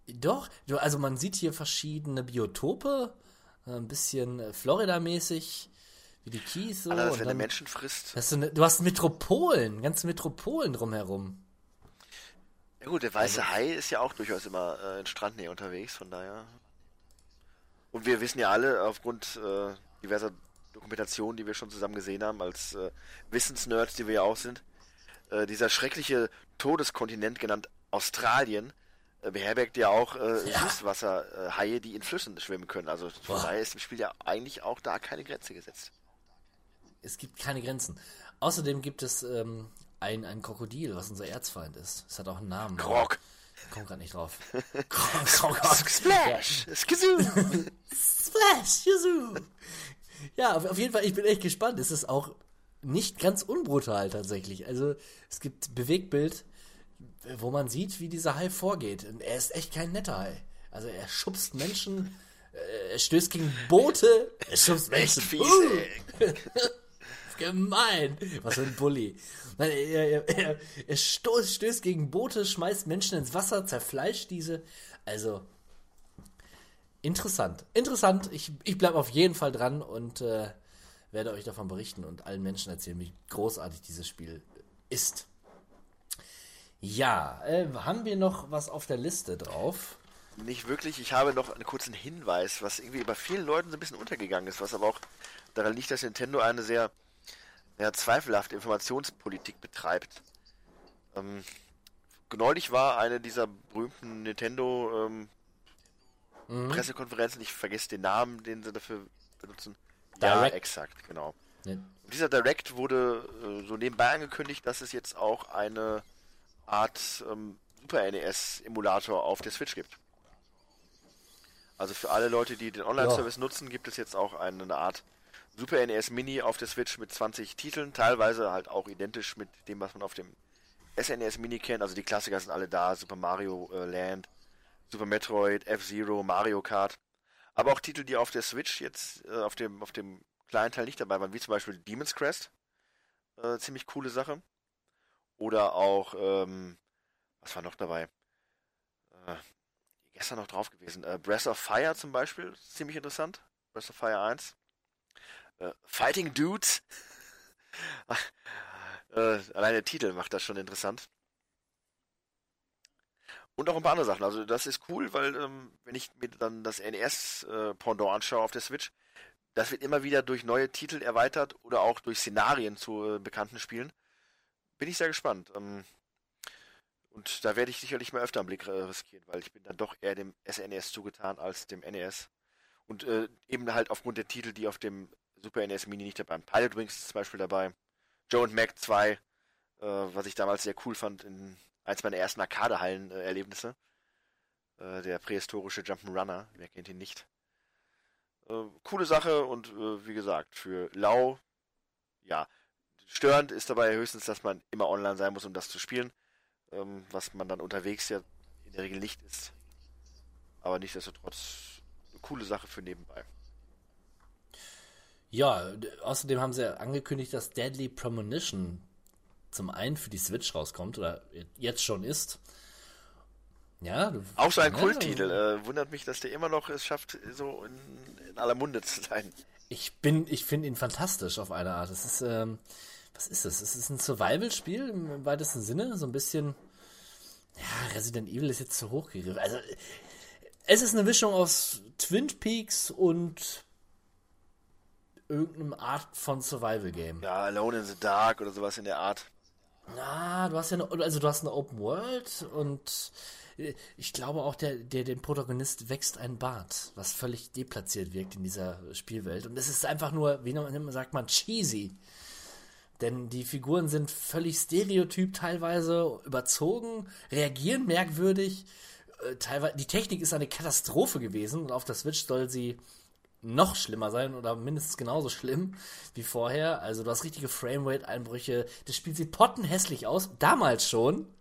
Doch, also man sieht hier verschiedene Biotope, ein bisschen Florida-mäßig. Die Keys so. Alles, und wenn dann, der Menschen frisst. Hast du, eine, du hast Metropolen, ganze Metropolen drumherum. Ja gut, der weiße also, Hai ist ja auch durchaus immer äh, in Strandnähe unterwegs, von daher. Und wir wissen ja alle, aufgrund äh, diverser Dokumentationen, die wir schon zusammen gesehen haben, als äh, Wissensnerds, die wir ja auch sind, äh, dieser schreckliche Todeskontinent, genannt Australien, äh, beherbergt ja auch äh, ja. Süßwasserhaie, äh, die in Flüssen schwimmen können. Also von daher ist im Spiel ja eigentlich auch da keine Grenze gesetzt. Es gibt keine Grenzen. Außerdem gibt es ähm, ein, ein Krokodil, was unser Erzfeind ist. Es hat auch einen Namen. Krog. Ich komme gerade nicht drauf. Krog, Krog, Krog. Splash! Skizoo! Splash! Skizoo! Ja, auf, auf jeden Fall, ich bin echt gespannt. Es ist auch nicht ganz unbrutal tatsächlich. Also, es gibt Bewegtbild, wo man sieht, wie dieser Hai vorgeht. Und er ist echt kein netter Hai. Also, er schubst Menschen, er stößt gegen Boote, er schubst Menschen. Echt fies, ey. Gemein. Was für ein Bulli. Nein, er, er, er, er stoß, stößt gegen Boote, schmeißt Menschen ins Wasser, zerfleischt diese. Also, interessant. Interessant. Ich, ich bleibe auf jeden Fall dran und äh, werde euch davon berichten und allen Menschen erzählen, wie großartig dieses Spiel ist. Ja, äh, haben wir noch was auf der Liste drauf? Nicht wirklich. Ich habe noch einen kurzen Hinweis, was irgendwie bei vielen Leuten so ein bisschen untergegangen ist, was aber auch daran liegt, dass Nintendo eine sehr ja, zweifelhafte Informationspolitik betreibt. Ähm, neulich war eine dieser berühmten Nintendo ähm, mhm. Pressekonferenzen, ich vergesse den Namen, den sie dafür benutzen. Direct. Ja, exakt, genau. Ja. Dieser Direct wurde äh, so nebenbei angekündigt, dass es jetzt auch eine Art ähm, Super N E S-Emulator auf der Switch gibt. Also für alle Leute, die den Online-Service ja. nutzen, gibt es jetzt auch eine, eine Art Super N E S Mini auf der Switch mit zwanzig Titeln, teilweise halt auch identisch mit dem, was man auf dem S N E S Mini kennt. Also die Klassiker sind alle da, Super Mario äh, Land, Super Metroid, F-Zero, Mario Kart. Aber auch Titel, die auf der Switch jetzt äh, auf dem auf dem kleinen Teil nicht dabei waren, wie zum Beispiel Demon's Crest. Äh, ziemlich coole Sache. Oder auch, ähm, was war noch dabei? Äh, gestern noch drauf gewesen. Äh, Breath of Fire zum Beispiel, ziemlich interessant. Breath of Fire eins. Äh, Fighting Dudes. äh, allein der Titel macht das schon interessant. Und auch ein paar andere Sachen. Also das ist cool, weil ähm, wenn ich mir dann das N E S-Pendant anschaue auf der Switch, das wird immer wieder durch neue Titel erweitert oder auch durch Szenarien zu äh, bekannten Spielen. Bin ich sehr gespannt. Ähm, und da werde ich sicherlich mal öfter einen Blick äh, riskieren, weil ich bin dann doch eher dem S N E S zugetan als dem N E S. Und äh, eben halt aufgrund der Titel, die auf dem Super N E S Mini nicht dabei waren. Pilot Wings ist zum Beispiel dabei. Joe and Mac zwei, äh, was ich damals sehr cool fand in eins meiner ersten Arcade-Hallen-Erlebnisse. Äh, der prähistorische Jump'n'Runner. Wer kennt ihn nicht? Äh, coole Sache und äh, wie gesagt, für Lau, ja, störend ist dabei höchstens, dass man immer online sein muss, um das zu spielen. Ähm, was man dann unterwegs ja in der Regel nicht ist. Aber nichtsdestotrotz eine coole Sache für nebenbei. Ja, außerdem haben sie angekündigt, dass Deadly Premonition zum einen für die Switch rauskommt oder jetzt schon ist. Ja, auch so ein ja, Kulttitel. Äh, wundert mich, dass der immer noch es schafft, so in, in aller Munde zu sein. Ich bin, ich finde ihn fantastisch auf eine Art. Es ist, ähm, was ist das? Es ist ein Survival-Spiel im weitesten Sinne, so ein bisschen. Ja, Resident Evil ist jetzt zu hoch gegriffen. Also, es ist eine Mischung aus Twin Peaks und irgendeinem Art von Survival-Game. Ja, Alone in the Dark oder sowas in der Art. Na, du hast ja eine, also du hast eine Open World und ich glaube auch, der, der dem Protagonist wächst ein Bart, was völlig deplatziert wirkt in dieser Spielwelt. Und es ist einfach nur, wie man sagt, man cheesy. Denn die Figuren sind völlig stereotyp teilweise, überzogen, reagieren merkwürdig. Teilweise, die Technik ist eine Katastrophe gewesen und auf der Switch soll sie noch schlimmer sein oder mindestens genauso schlimm wie vorher. Also du hast richtige Framerate-Einbrüche. Das Spiel sieht pottenhässlich aus, damals schon.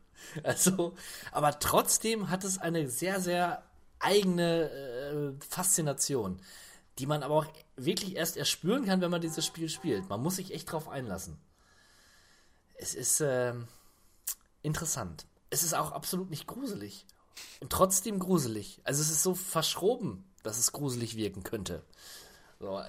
Also, aber trotzdem hat es eine sehr, sehr eigene äh, Faszination, die man aber auch wirklich erst erspüren kann, wenn man dieses Spiel spielt. Man muss sich echt drauf einlassen. Es ist äh, interessant. Es ist auch absolut nicht gruselig. Und trotzdem gruselig. Also es ist so verschroben, dass es gruselig wirken könnte. So,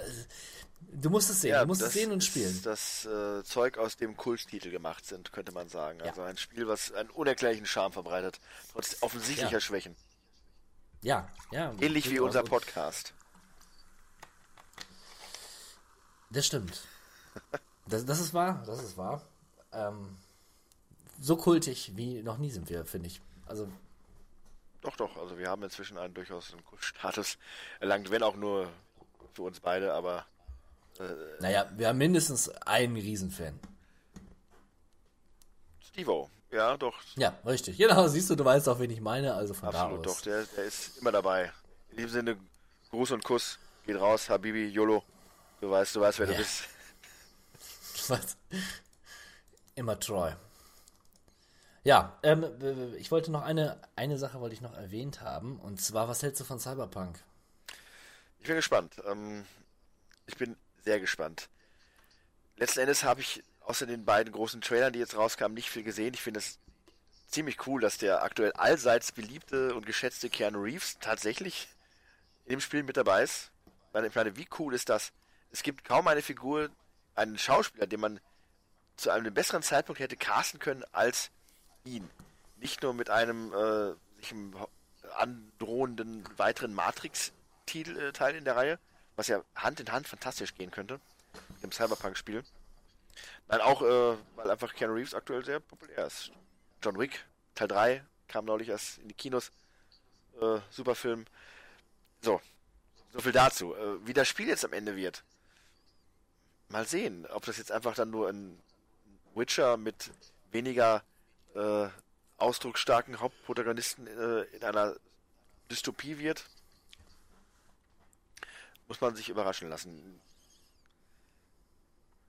du musst es sehen, ja, du musst es sehen und spielen. Ist das äh, Zeug, aus dem Kulttitel gemacht sind, könnte man sagen. Also ja. Ein Spiel, was einen unerklärlichen Charme verbreitet, trotz offensichtlicher ja. Schwächen. Ja, ja. Ähnlich wie unser Podcast. Das stimmt. das, das ist wahr, das ist wahr. Ähm, so kultig wie noch nie sind wir, finde ich. Also Doch, doch, also wir haben inzwischen einen durchaus einen Kultstatus erlangt, wenn auch nur für uns beide, aber äh, naja, wir haben mindestens einen Riesenfan. Stevo, ja, doch. Ja, richtig. Genau, siehst du, du weißt auch, wen ich meine, also von da aus. Absolut, doch, der, der ist immer dabei. In diesem Sinne, Gruß und Kuss, geht raus, Habibi, YOLO, du weißt, du weißt, wer ja. du bist. Was? Immer treu. Ja, ähm, ich wollte noch eine, eine Sache wollte ich noch erwähnt haben, und zwar, was hältst du von Cyberpunk? Ich bin gespannt. Ähm, ich bin sehr gespannt. Letzten Endes habe ich außer den beiden großen Trailern, die jetzt rauskamen, nicht viel gesehen. Ich finde es ziemlich cool, dass der aktuell allseits beliebte und geschätzte Keanu Reeves tatsächlich in dem Spiel mit dabei ist. Ich meine, wie cool ist das? Es gibt kaum eine Figur, einen Schauspieler, den man zu einem besseren Zeitpunkt hätte casten können als ihn. Nicht nur mit einem äh, sich im androhenden weiteren Matrix-Titel äh, Teil in der Reihe, was ja Hand in Hand fantastisch gehen könnte im Cyberpunk-Spiel. Nein, auch äh, weil einfach Keanu Reeves aktuell sehr populär ist. John Wick Teil drei kam neulich erst in die Kinos. Äh, super Film. So, so viel dazu. Äh, wie das Spiel jetzt am Ende wird, mal sehen, ob das jetzt einfach dann nur ein Witcher mit weniger äh, ausdrucksstarken Hauptprotagonisten äh, in einer Dystopie wird. Muss man sich überraschen lassen.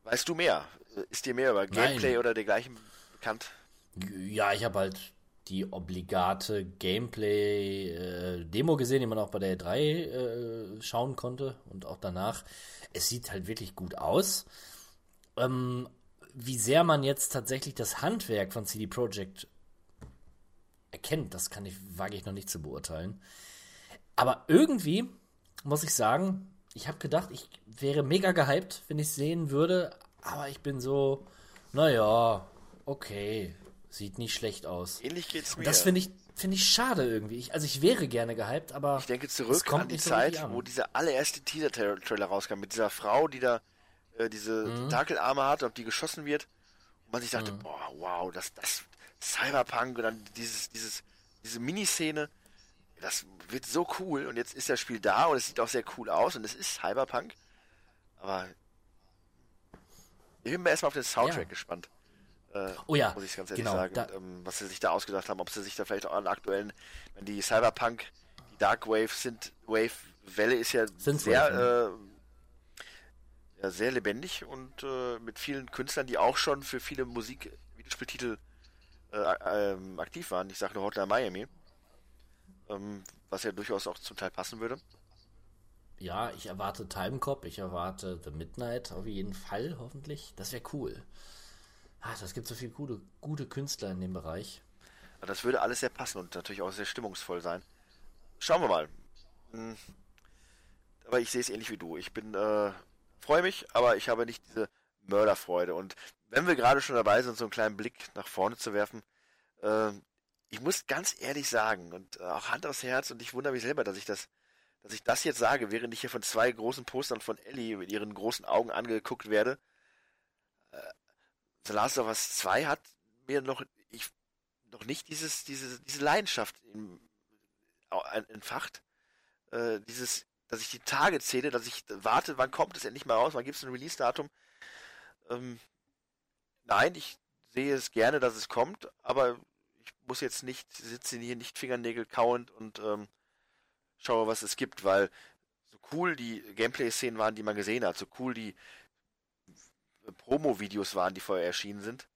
Weißt du mehr? Ist dir mehr über Gameplay Nein. oder dergleichen bekannt? Ja, ich habe halt die obligate Gameplay-Demo gesehen, die man auch bei der E drei äh, schauen konnte und auch danach. Es sieht halt wirklich gut aus. Ähm, wie sehr man jetzt tatsächlich das Handwerk von C D Projekt erkennt, das kann ich, wage ich noch nicht zu beurteilen. Aber irgendwie muss ich sagen, ich habe gedacht, ich wäre mega gehypt, wenn ich es sehen würde, aber ich bin so, naja, okay, sieht nicht schlecht aus. Ähnlich geht's mir. Und das finde ich, finde ich schade irgendwie. Ich, also ich wäre gerne gehypt, aber ich denke zurück an die Zeit, wo dieser allererste Teaser-Trailer rauskam, mit dieser Frau, die da äh, diese mhm. Tentakelarme hat und die geschossen wird. Und man sich dachte, mhm. boah, wow, das, das Cyberpunk und dann dieses, dieses, diese Miniszene, das wird so cool. Und jetzt ist das Spiel da und es sieht auch sehr cool aus und es ist Cyberpunk. Aber ich bin mir erstmal auf den Soundtrack ja. gespannt. Äh, oh ja, muss ich ganz ehrlich genau, sagen, da, und, ähm, was sie sich da ausgedacht haben, ob sie sich da vielleicht auch an aktuellen, wenn die Cyberpunk, die Dark Wave sind, Wave Welle ist ja sehr, äh, ja sehr lebendig und äh, mit vielen Künstlern, die auch schon für viele Musik-Videospieltitel äh, ähm, aktiv waren. Ich sage nur Hotline Miami, ähm, was ja durchaus auch zum Teil passen würde. Ja, ich erwarte Time Cop, ich erwarte The Midnight auf jeden Fall, hoffentlich. Das wäre cool. Ah, das gibt so viele gute, gute Künstler in dem Bereich. Das würde alles sehr passen und natürlich auch sehr stimmungsvoll sein. Schauen wir mal. Hm. Aber ich sehe es ähnlich wie du. Ich bin, äh, freue mich, aber ich habe nicht diese Mörderfreude. Und wenn wir gerade schon dabei sind, so einen kleinen Blick nach vorne zu werfen, äh, ich muss ganz ehrlich sagen und äh, auch Hand aufs Herz, und ich wundere mich selber, dass ich das, dass ich das jetzt sage, während ich hier von zwei großen Postern von Ellie mit ihren großen Augen angeguckt werde. Äh, The Last of Us zwei hat mir noch, ich, noch nicht dieses, diese, diese Leidenschaft im, entfacht. Äh, dieses, dass ich die Tage zähle, dass ich warte, wann kommt es endlich mal raus, wann gibt es ein Release-Datum. Ähm, nein, ich sehe es gerne, dass es kommt, aber ich muss jetzt nicht, sitze hier nicht Fingernägel kauend und ähm, schaue, was es gibt, weil so cool die Gameplay-Szenen waren, die man gesehen hat, so cool die Promo-Videos waren, die vorher erschienen sind.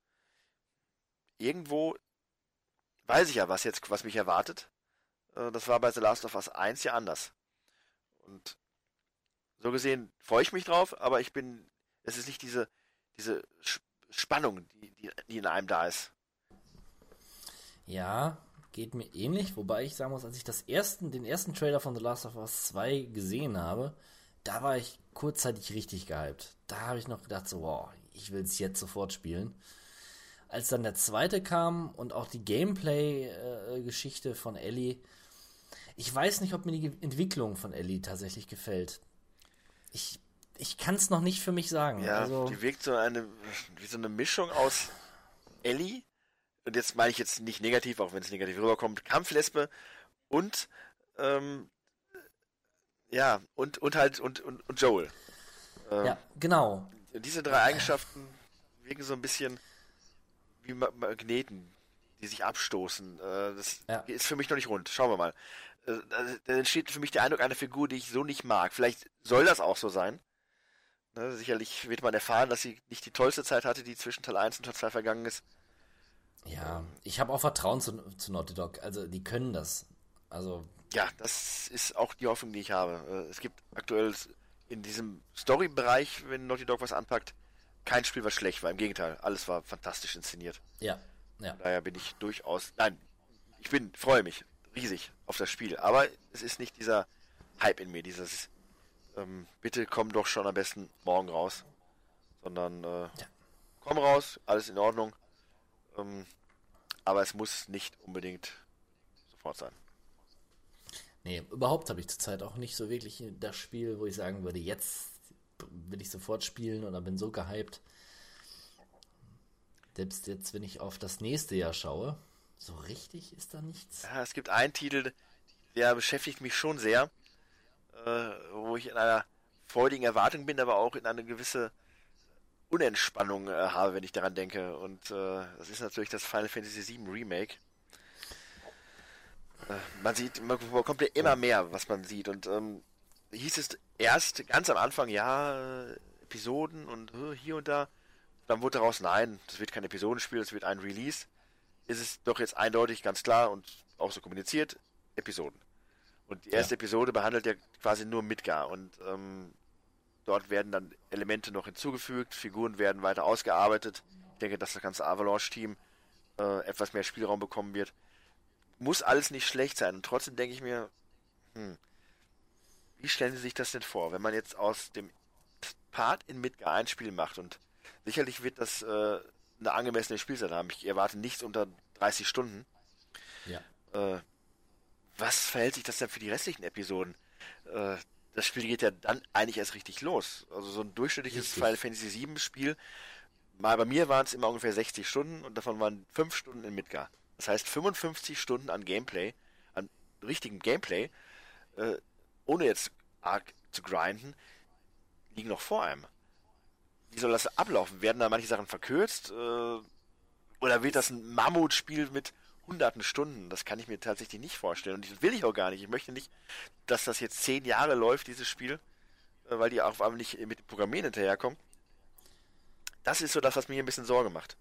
Irgendwo weiß ich ja, was jetzt, was mich erwartet. Das war bei The Last of Us eins ja anders. Und so gesehen freue ich mich drauf, aber ich bin, es ist nicht diese, diese Spannung, die, die, die in einem da ist. Ja, geht mir ähnlich, wobei ich sagen muss, als ich das ersten, den ersten Trailer von The Last of Us zwei gesehen habe, da war ich kurzzeitig richtig gehypt. Da habe ich noch gedacht, so, wow, ich will es jetzt sofort spielen. Als dann der zweite kam und auch die Gameplay-Geschichte von Ellie, ich weiß nicht, ob mir die Entwicklung von Ellie tatsächlich gefällt. Ich, ich kann es noch nicht für mich sagen. Ja, also, die wirkt so eine, wie so eine Mischung aus Ellie, und jetzt meine ich jetzt nicht negativ, auch wenn es negativ rüberkommt, Kampflesbe und ähm, Ja, und, und halt, und, und, und Joel. Ähm, ja, genau. Diese drei Eigenschaften wirken so ein bisschen wie Magneten, die sich abstoßen. Äh, das ja. ist für mich noch nicht rund. Schauen wir mal. Äh, da entsteht für mich der Eindruck einer Figur, die ich so nicht mag. Vielleicht soll das auch so sein. Ne, sicherlich wird man erfahren, dass sie nicht die tollste Zeit hatte, die zwischen Teil eins und Teil zwei vergangen ist. Ja, ich habe auch Vertrauen zu, zu Naughty Dog. Also, die können das. Also, ja, das ist auch die Hoffnung, die ich habe. Es gibt aktuell in diesem Story-Bereich, wenn Naughty Dog was anpackt, kein Spiel, was schlecht war. Im Gegenteil, alles war fantastisch inszeniert. Ja, ja. Daher bin ich durchaus... Nein, ich bin, freue mich riesig auf das Spiel. Aber es ist nicht dieser Hype in mir, dieses ähm, bitte komm doch schon am besten morgen raus. Sondern äh, ja. komm raus, alles in Ordnung. Ähm, aber es muss nicht unbedingt sofort sein. Nee, überhaupt habe ich zurzeit auch nicht so wirklich das Spiel, wo ich sagen würde, jetzt will ich sofort spielen oder bin so gehypt. Selbst jetzt, wenn ich auf das nächste Jahr schaue, so richtig ist da nichts. Ja, es gibt einen Titel, der beschäftigt mich schon sehr, äh, wo ich in einer freudigen Erwartung bin, aber auch in eine gewisse Unentspannung äh, habe, wenn ich daran denke. Und äh, das ist natürlich das Final Fantasy sieben Remake. Äh, man sieht, man bekommt ja immer mehr, was man sieht. Und ähm, hieß es erst ganz am Anfang, ja, äh, Episoden und äh, hier und da. Dann wurde daraus, nein, das wird kein Episodenspiel, das wird ein Release. Ist es doch jetzt eindeutig, ganz klar und auch so kommuniziert, Episoden. Und die erste ja. Episode behandelt ja quasi nur Midgar und ähm, dort werden dann Elemente noch hinzugefügt, Figuren werden weiter ausgearbeitet. Ich denke, dass das ganze Avalanche-Team äh, etwas mehr Spielraum bekommen wird. Muss alles nicht schlecht sein. Und trotzdem denke ich mir, hm, wie stellen Sie sich das denn vor, wenn man jetzt aus dem Part in Midgar ein Spiel macht? Und sicherlich wird das äh, eine angemessene Spielzeit haben. Ich erwarte nichts unter dreißig Stunden. Ja. Äh, was verhält sich das denn für die restlichen Episoden? Äh, das Spiel geht ja dann eigentlich erst richtig los. Also so ein durchschnittliches richtig. Final Fantasy sieben Spiel, mal bei mir waren es immer ungefähr sechzig Stunden und davon waren fünf Stunden in Midgar. Das heißt fünfundfünfzig Stunden an Gameplay, an richtigem Gameplay, äh, ohne jetzt arg zu grinden, liegen noch vor einem. Wie soll das ablaufen? Werden da manche Sachen verkürzt? Äh, oder wird das ein Mammutspiel mit hunderten Stunden? Das kann ich mir tatsächlich nicht vorstellen. Und das will ich auch gar nicht. Ich möchte nicht, dass das jetzt zehn Jahre läuft, dieses Spiel, weil die auf einmal nicht mit Programmieren hinterherkommen. Das ist so das, was mir ein bisschen Sorge macht.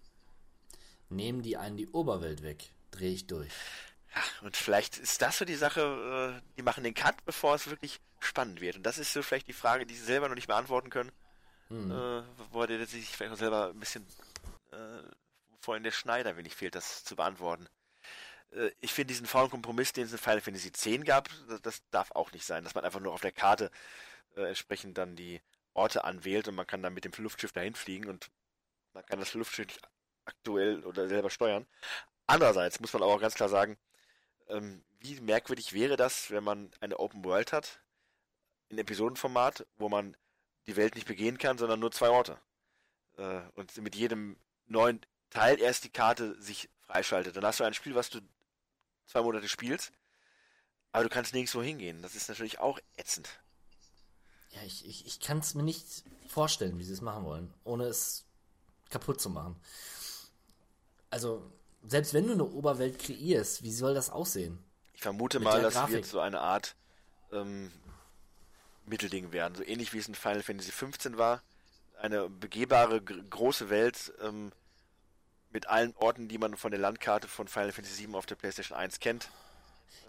Nehmen die einen die Oberwelt weg, drehe ich durch. Ach, und vielleicht ist das so die Sache, die machen den Cut, bevor es wirklich spannend wird. Und das ist so vielleicht die Frage, die sie selber noch nicht beantworten können. Hm. Äh, wo der sich vielleicht auch selber ein bisschen äh, vorhin der Schneider wenig fehlt, das zu beantworten. Äh, ich finde diesen faulen Kompromiss, den es in Final Fantasy zehn gab, das, das darf auch nicht sein, dass man einfach nur auf der Karte äh, entsprechend dann die Orte anwählt und man kann dann mit dem Luftschiff dahin fliegen und man kann das Luftschiff aktuell oder selber steuern. Andererseits muss man aber auch ganz klar sagen, ähm, wie merkwürdig wäre das, wenn man eine Open World hat, in Episodenformat, wo man die Welt nicht begehen kann, sondern nur zwei Orte. Äh, und mit jedem neuen Teil erst die Karte sich freischaltet. Dann hast du ein Spiel, was du zwei Monate spielst, aber du kannst nirgendwo hingehen. Das ist natürlich auch ätzend. Ja, ich, ich, ich kann es mir nicht vorstellen, wie sie es machen wollen, ohne es kaputt zu machen. Also, selbst wenn du eine Oberwelt kreierst, wie soll das aussehen? Ich vermute mit mal, das Grafik wird so eine Art ähm, Mittelding werden, so ähnlich wie es in Final Fantasy fünfzehn war. Eine begehbare, g- große Welt ähm, mit allen Orten, die man von der Landkarte von Final Fantasy sieben auf der PlayStation eins kennt.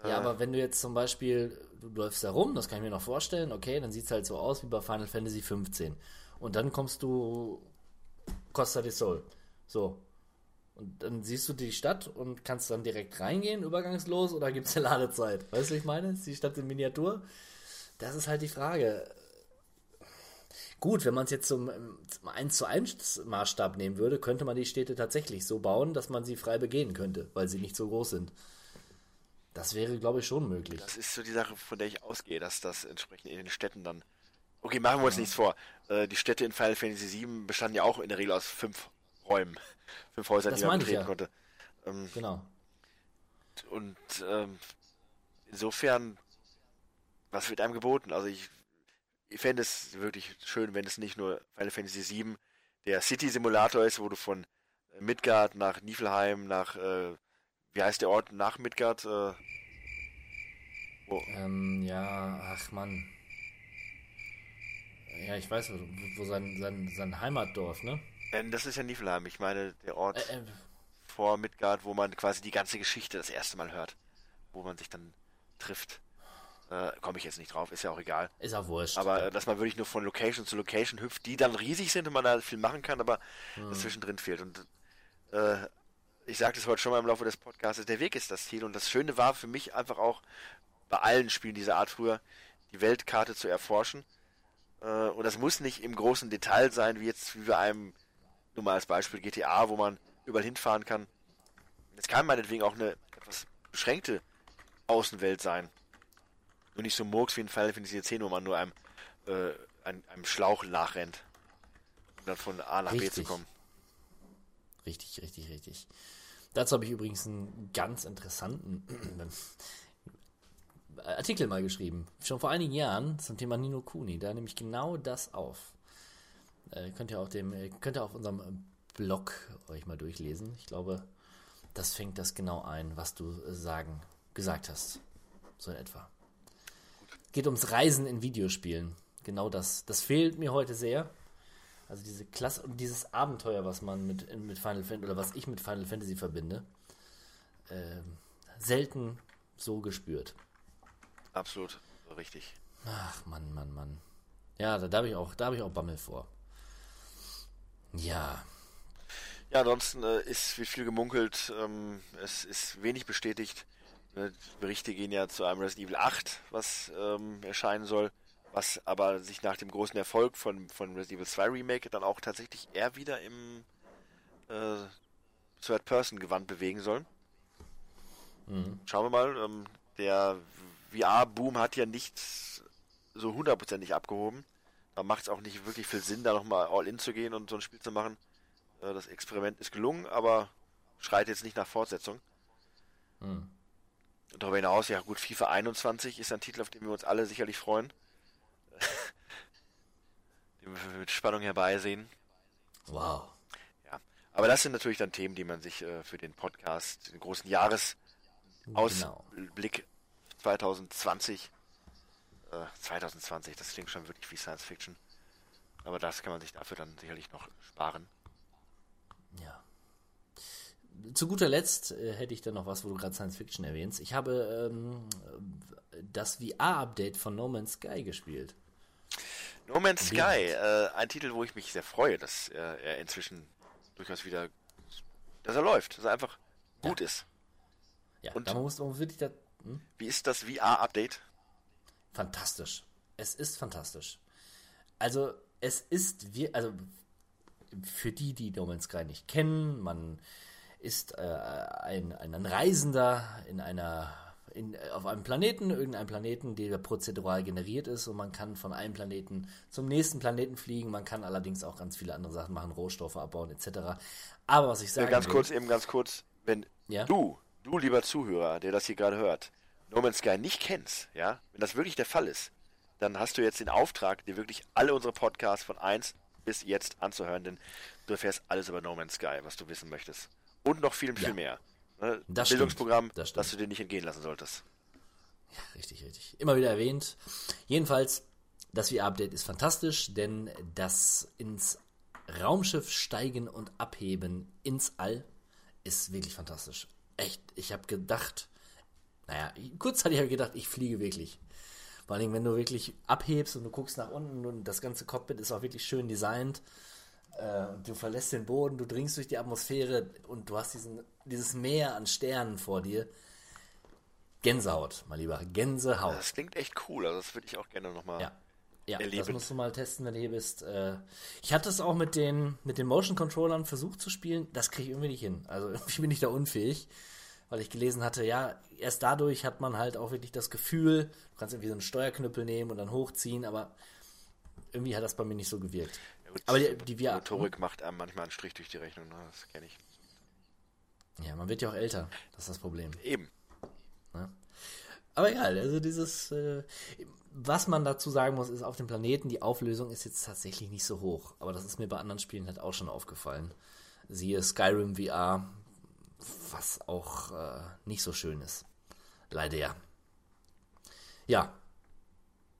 Ja, äh, aber wenn du jetzt zum Beispiel, du läufst da rum, das kann ich mir noch vorstellen, okay, dann sieht es halt so aus wie bei Final Fantasy fünfzehn. Und dann kommst du Costa del Sol. So. Und dann siehst du die Stadt und kannst dann direkt reingehen, übergangslos, oder gibt es eine Ladezeit? Weißt du, was ich meine? Ist die Stadt in Miniatur? Das ist halt die Frage. Gut, wenn man es jetzt zum, zum eins zu eins Maßstab nehmen würde, könnte man die Städte tatsächlich so bauen, dass man sie frei begehen könnte, weil sie nicht so groß sind. Das wäre, glaube ich, schon möglich. Das ist so die Sache, von der ich ausgehe, dass das entsprechend in den Städten dann... Okay, machen wir uns ja. nichts vor. Äh, die Städte in Final Fantasy sieben bestanden ja auch in der Regel aus fünf Räumen. Fünf Häusern, das die man betreten ja. konnte. Ähm, genau. Und ähm, insofern... Was wird einem geboten? Also ich, ich fände es wirklich schön, wenn es nicht nur Final Fantasy sieben der City-Simulator ist, wo du von Midgard nach Niflheim, nach, äh, wie heißt der Ort nach Midgard? Äh, oh. Ähm, ja, ach Mann. Ja, ich weiß, wo, wo sein, sein, sein Heimatdorf, ne? Ähm, das ist ja Niflheim, ich meine der Ort äh, äh. vor Midgard, wo man quasi die ganze Geschichte das erste Mal hört, wo man sich dann trifft. Äh, komme ich jetzt nicht drauf, ist ja auch egal. Ist auch wurscht. Aber äh, dass man wirklich nur von Location zu Location hüpft, die dann riesig sind und man da viel machen kann, aber hm. das zwischendrin fehlt. Und äh, ich sagte es heute schon mal im Laufe des Podcasts, der Weg ist das Ziel. Und das Schöne war für mich einfach auch bei allen Spielen dieser Art früher, die Weltkarte zu erforschen. Äh, und das muss nicht im großen Detail sein, wie jetzt, wie bei einem, nur mal als Beispiel G T A, wo man überall hinfahren kann. Es kann meinetwegen auch eine etwas beschränkte Außenwelt sein. Nur nicht so Murks wie in Final Fantasy zehn, wo man nur einem, äh, einem, einem Schlauch nachrennt, um dann von A nach richtig. B zu kommen. Richtig, richtig, richtig. Dazu habe ich übrigens einen ganz interessanten Artikel mal geschrieben, schon vor einigen Jahren, zum Thema Ni no Kuni. Da nehme ich genau das auf. Äh, könnt ihr auf dem, könnt ihr auf unserem Blog euch mal durchlesen. Ich glaube, das fängt das genau ein, was du sagen, gesagt hast. So in etwa. Geht ums Reisen in Videospielen. Genau das. Das fehlt mir heute sehr. Also diese Klasse und dieses Abenteuer, was man mit, mit Final Fantasy oder was ich mit Final Fantasy verbinde, äh, selten so gespürt. Absolut richtig. Ach Mann, Mann, Mann. Ja, da, da habe ich auch, da habe ich auch Bammel vor. Ja. Ja, ansonsten äh, ist wird viel gemunkelt. Ähm, es ist wenig bestätigt. Die Berichte gehen ja zu einem Resident Evil acht, was ähm, erscheinen soll. Was aber sich nach dem großen Erfolg von, von Resident Evil zwei Remake dann auch tatsächlich eher wieder im äh, Third-Person-Gewand bewegen soll. Mhm. Schauen wir mal. Ähm, der V R-Boom hat ja nicht so hundertprozentig abgehoben. Da macht es auch nicht wirklich viel Sinn, da nochmal All-In zu gehen und so ein Spiel zu machen. Äh, das Experiment ist gelungen, aber schreit jetzt nicht nach Fortsetzung. Mhm. Darüber hinaus, ja gut, FIFA einundzwanzig ist ein Titel, auf den wir uns alle sicherlich freuen. Den wir mit Spannung herbeisehen. Wow. Ja. Aber das sind natürlich dann Themen, die man sich äh, für den Podcast, den großen Jahresausblick genau. zwanzig zwanzig, das klingt schon wirklich wie Science Fiction. Aber das kann man sich dafür dann sicherlich noch sparen. Ja. Zu guter Letzt äh, hätte ich dann noch was, wo du gerade Science Fiction erwähnst. Ich habe ähm, das V R-Update von No Man's Sky gespielt. No Man's Sky, äh, ein Titel, wo ich mich sehr freue, dass äh, er inzwischen durchaus wieder, dass er läuft, dass er einfach gut ja. ist. Ja, und da muss man wirklich da, hm? Wie ist das V R-Update? Fantastisch. Es ist fantastisch. Also, es ist, wir, also für die, die No Man's Sky nicht kennen, man ist äh, ein, ein Reisender in einer, in, auf einem Planeten, irgendeinem Planeten, der prozedural generiert ist, und man kann von einem Planeten zum nächsten Planeten fliegen. Man kann allerdings auch ganz viele andere Sachen machen, Rohstoffe abbauen et cetera. Aber was ich sage, ja, ganz will, kurz eben ganz kurz, wenn ja? du, du lieber Zuhörer, der das hier gerade hört, No Man's Sky nicht kennst, ja, wenn das wirklich der Fall ist, dann hast du jetzt den Auftrag, dir wirklich alle unsere Podcasts von eins bis jetzt anzuhören, denn du erfährst alles über No Man's Sky, was du wissen möchtest. Und noch viel, viel ja. mehr. Ne? Das Bildungsprogramm, das, das du dir nicht entgehen lassen solltest. Ja, richtig, richtig. Immer wieder erwähnt. Jedenfalls, das V R-Update ist fantastisch, denn das ins Raumschiff steigen und abheben ins All ist wirklich fantastisch. Echt, ich habe gedacht, naja, kurzzeitig habe ich gedacht, ich fliege wirklich. Vor allem, wenn du wirklich abhebst und du guckst nach unten und das ganze Cockpit ist auch wirklich schön designt. Du verlässt den Boden, du dringst durch die Atmosphäre und du hast diesen, dieses Meer an Sternen vor dir. Gänsehaut, mein Lieber, Gänsehaut. Das klingt echt cool, also das würde ich auch gerne nochmal ja. ja, erleben. Das musst du mal testen, wenn du hier bist. Ich hatte es auch mit den, mit den Motion-Controllern versucht zu spielen, das kriege ich irgendwie nicht hin. Also irgendwie bin ich da unfähig, weil ich gelesen hatte, ja, erst dadurch hat man halt auch wirklich das Gefühl, du kannst irgendwie so einen Steuerknüppel nehmen und dann hochziehen, aber irgendwie hat das bei mir nicht so gewirkt. Aber die, die, die Motorik macht einem manchmal einen Strich durch die Rechnung, ne? Das kenne ich. Ja, man wird ja auch älter, das ist das Problem. Eben. Ja. Aber egal, also dieses, äh, was man dazu sagen muss, ist auf dem Planeten, die Auflösung ist jetzt tatsächlich nicht so hoch. Aber das ist mir bei anderen Spielen halt auch schon aufgefallen. Siehe Skyrim V R, was auch äh, nicht so schön ist. Leider ja. Ja.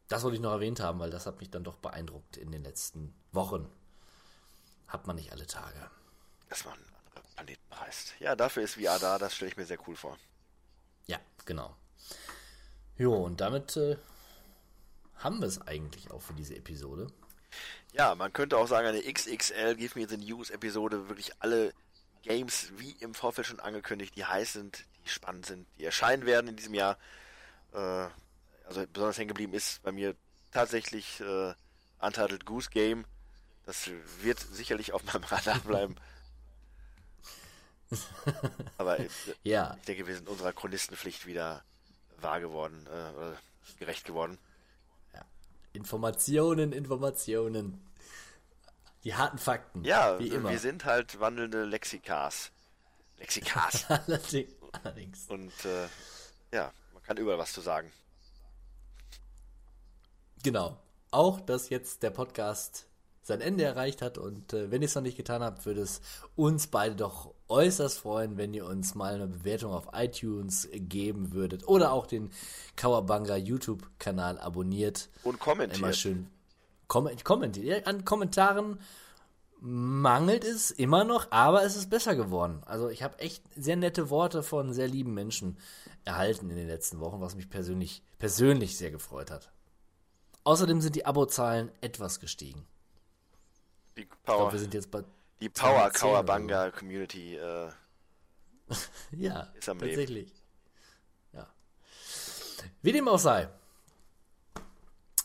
Das wollte ich noch erwähnt haben, weil das hat mich dann doch beeindruckt in den letzten Wochen. Hat man nicht alle Tage. Dass man einen anderen Planeten reist. Ja, dafür ist V R da, das stelle ich mir sehr cool vor. Ja, genau. Jo, und damit äh, haben wir es eigentlich auch für diese Episode. Ja, man könnte auch sagen, eine X X L Give Me the News Episode, wirklich alle Games, wie im Vorfeld schon angekündigt, die heiß sind, die spannend sind, die erscheinen werden in diesem Jahr. Äh, Also besonders hängen geblieben ist bei mir tatsächlich äh, Untitled Goose Game. Das wird sicherlich auf meinem Radar bleiben. Aber äh, ja. Ich denke, wir sind unserer Chronistenpflicht wieder wahr geworden, äh, gerecht geworden. Ja. Informationen, Informationen. Die harten Fakten. Ja, wie immer. Wir sind halt wandelnde Lexikas. Lexikas. Allerdings. Und äh, ja, man kann überall was zu sagen. Genau. Auch, dass jetzt der Podcast sein Ende erreicht hat. Und äh, wenn ihr es noch nicht getan habt, würde es uns beide doch äußerst freuen, wenn ihr uns mal eine Bewertung auf iTunes geben würdet. Oder auch den Kawabanga YouTube-Kanal abonniert. Und kommentiert. Immer schön kom- kommentiert. An Kommentaren mangelt es immer noch, aber es ist besser geworden. Also ich habe echt sehr nette Worte von sehr lieben Menschen erhalten in den letzten Wochen, was mich persönlich, persönlich sehr gefreut hat. Außerdem sind die Abozahlen etwas gestiegen. Die Power, ich glaub, wir sind jetzt bei die Power Kawabanga Community äh, ja, ist am tatsächlich. Leben. Ja. Wie dem auch sei.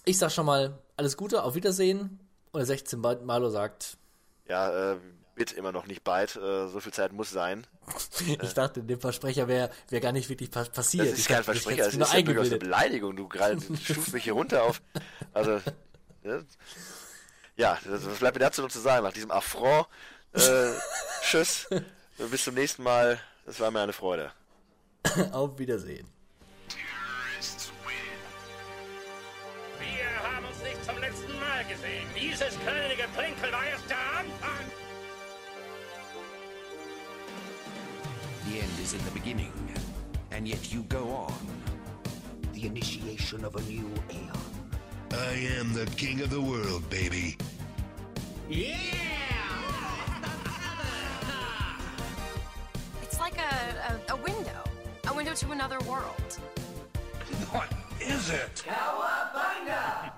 Ich sag schon mal, alles Gute, auf Wiedersehen. Und sechzehn-Bit-Malo sagt... Ja, äh, bitte immer noch nicht bald. Äh, so viel Zeit muss sein. Ich dachte, dem Versprecher wäre wär gar nicht wirklich pa- passiert. Das ist ich kein dachte, Versprecher, das ist ja durchaus eine Beleidigung. Du gerade stufst mich hier runter auf... Also... Ja. Ja, das bleibt mir dazu noch zu sagen, nach diesem Affront. Äh, tschüss, bis zum nächsten Mal. Es war mir eine Freude. Auf Wiedersehen. Terrorists win. Wir haben uns nicht zum letzten Mal gesehen. Dieses kleine Geplänkel war erst der Anfang. The end is in the beginning, and yet you go on. The initiation of a new aeon. I am the king of the world, baby. Yeah! It's like a, a, a window. A window to another world. What is it? Cowabunga!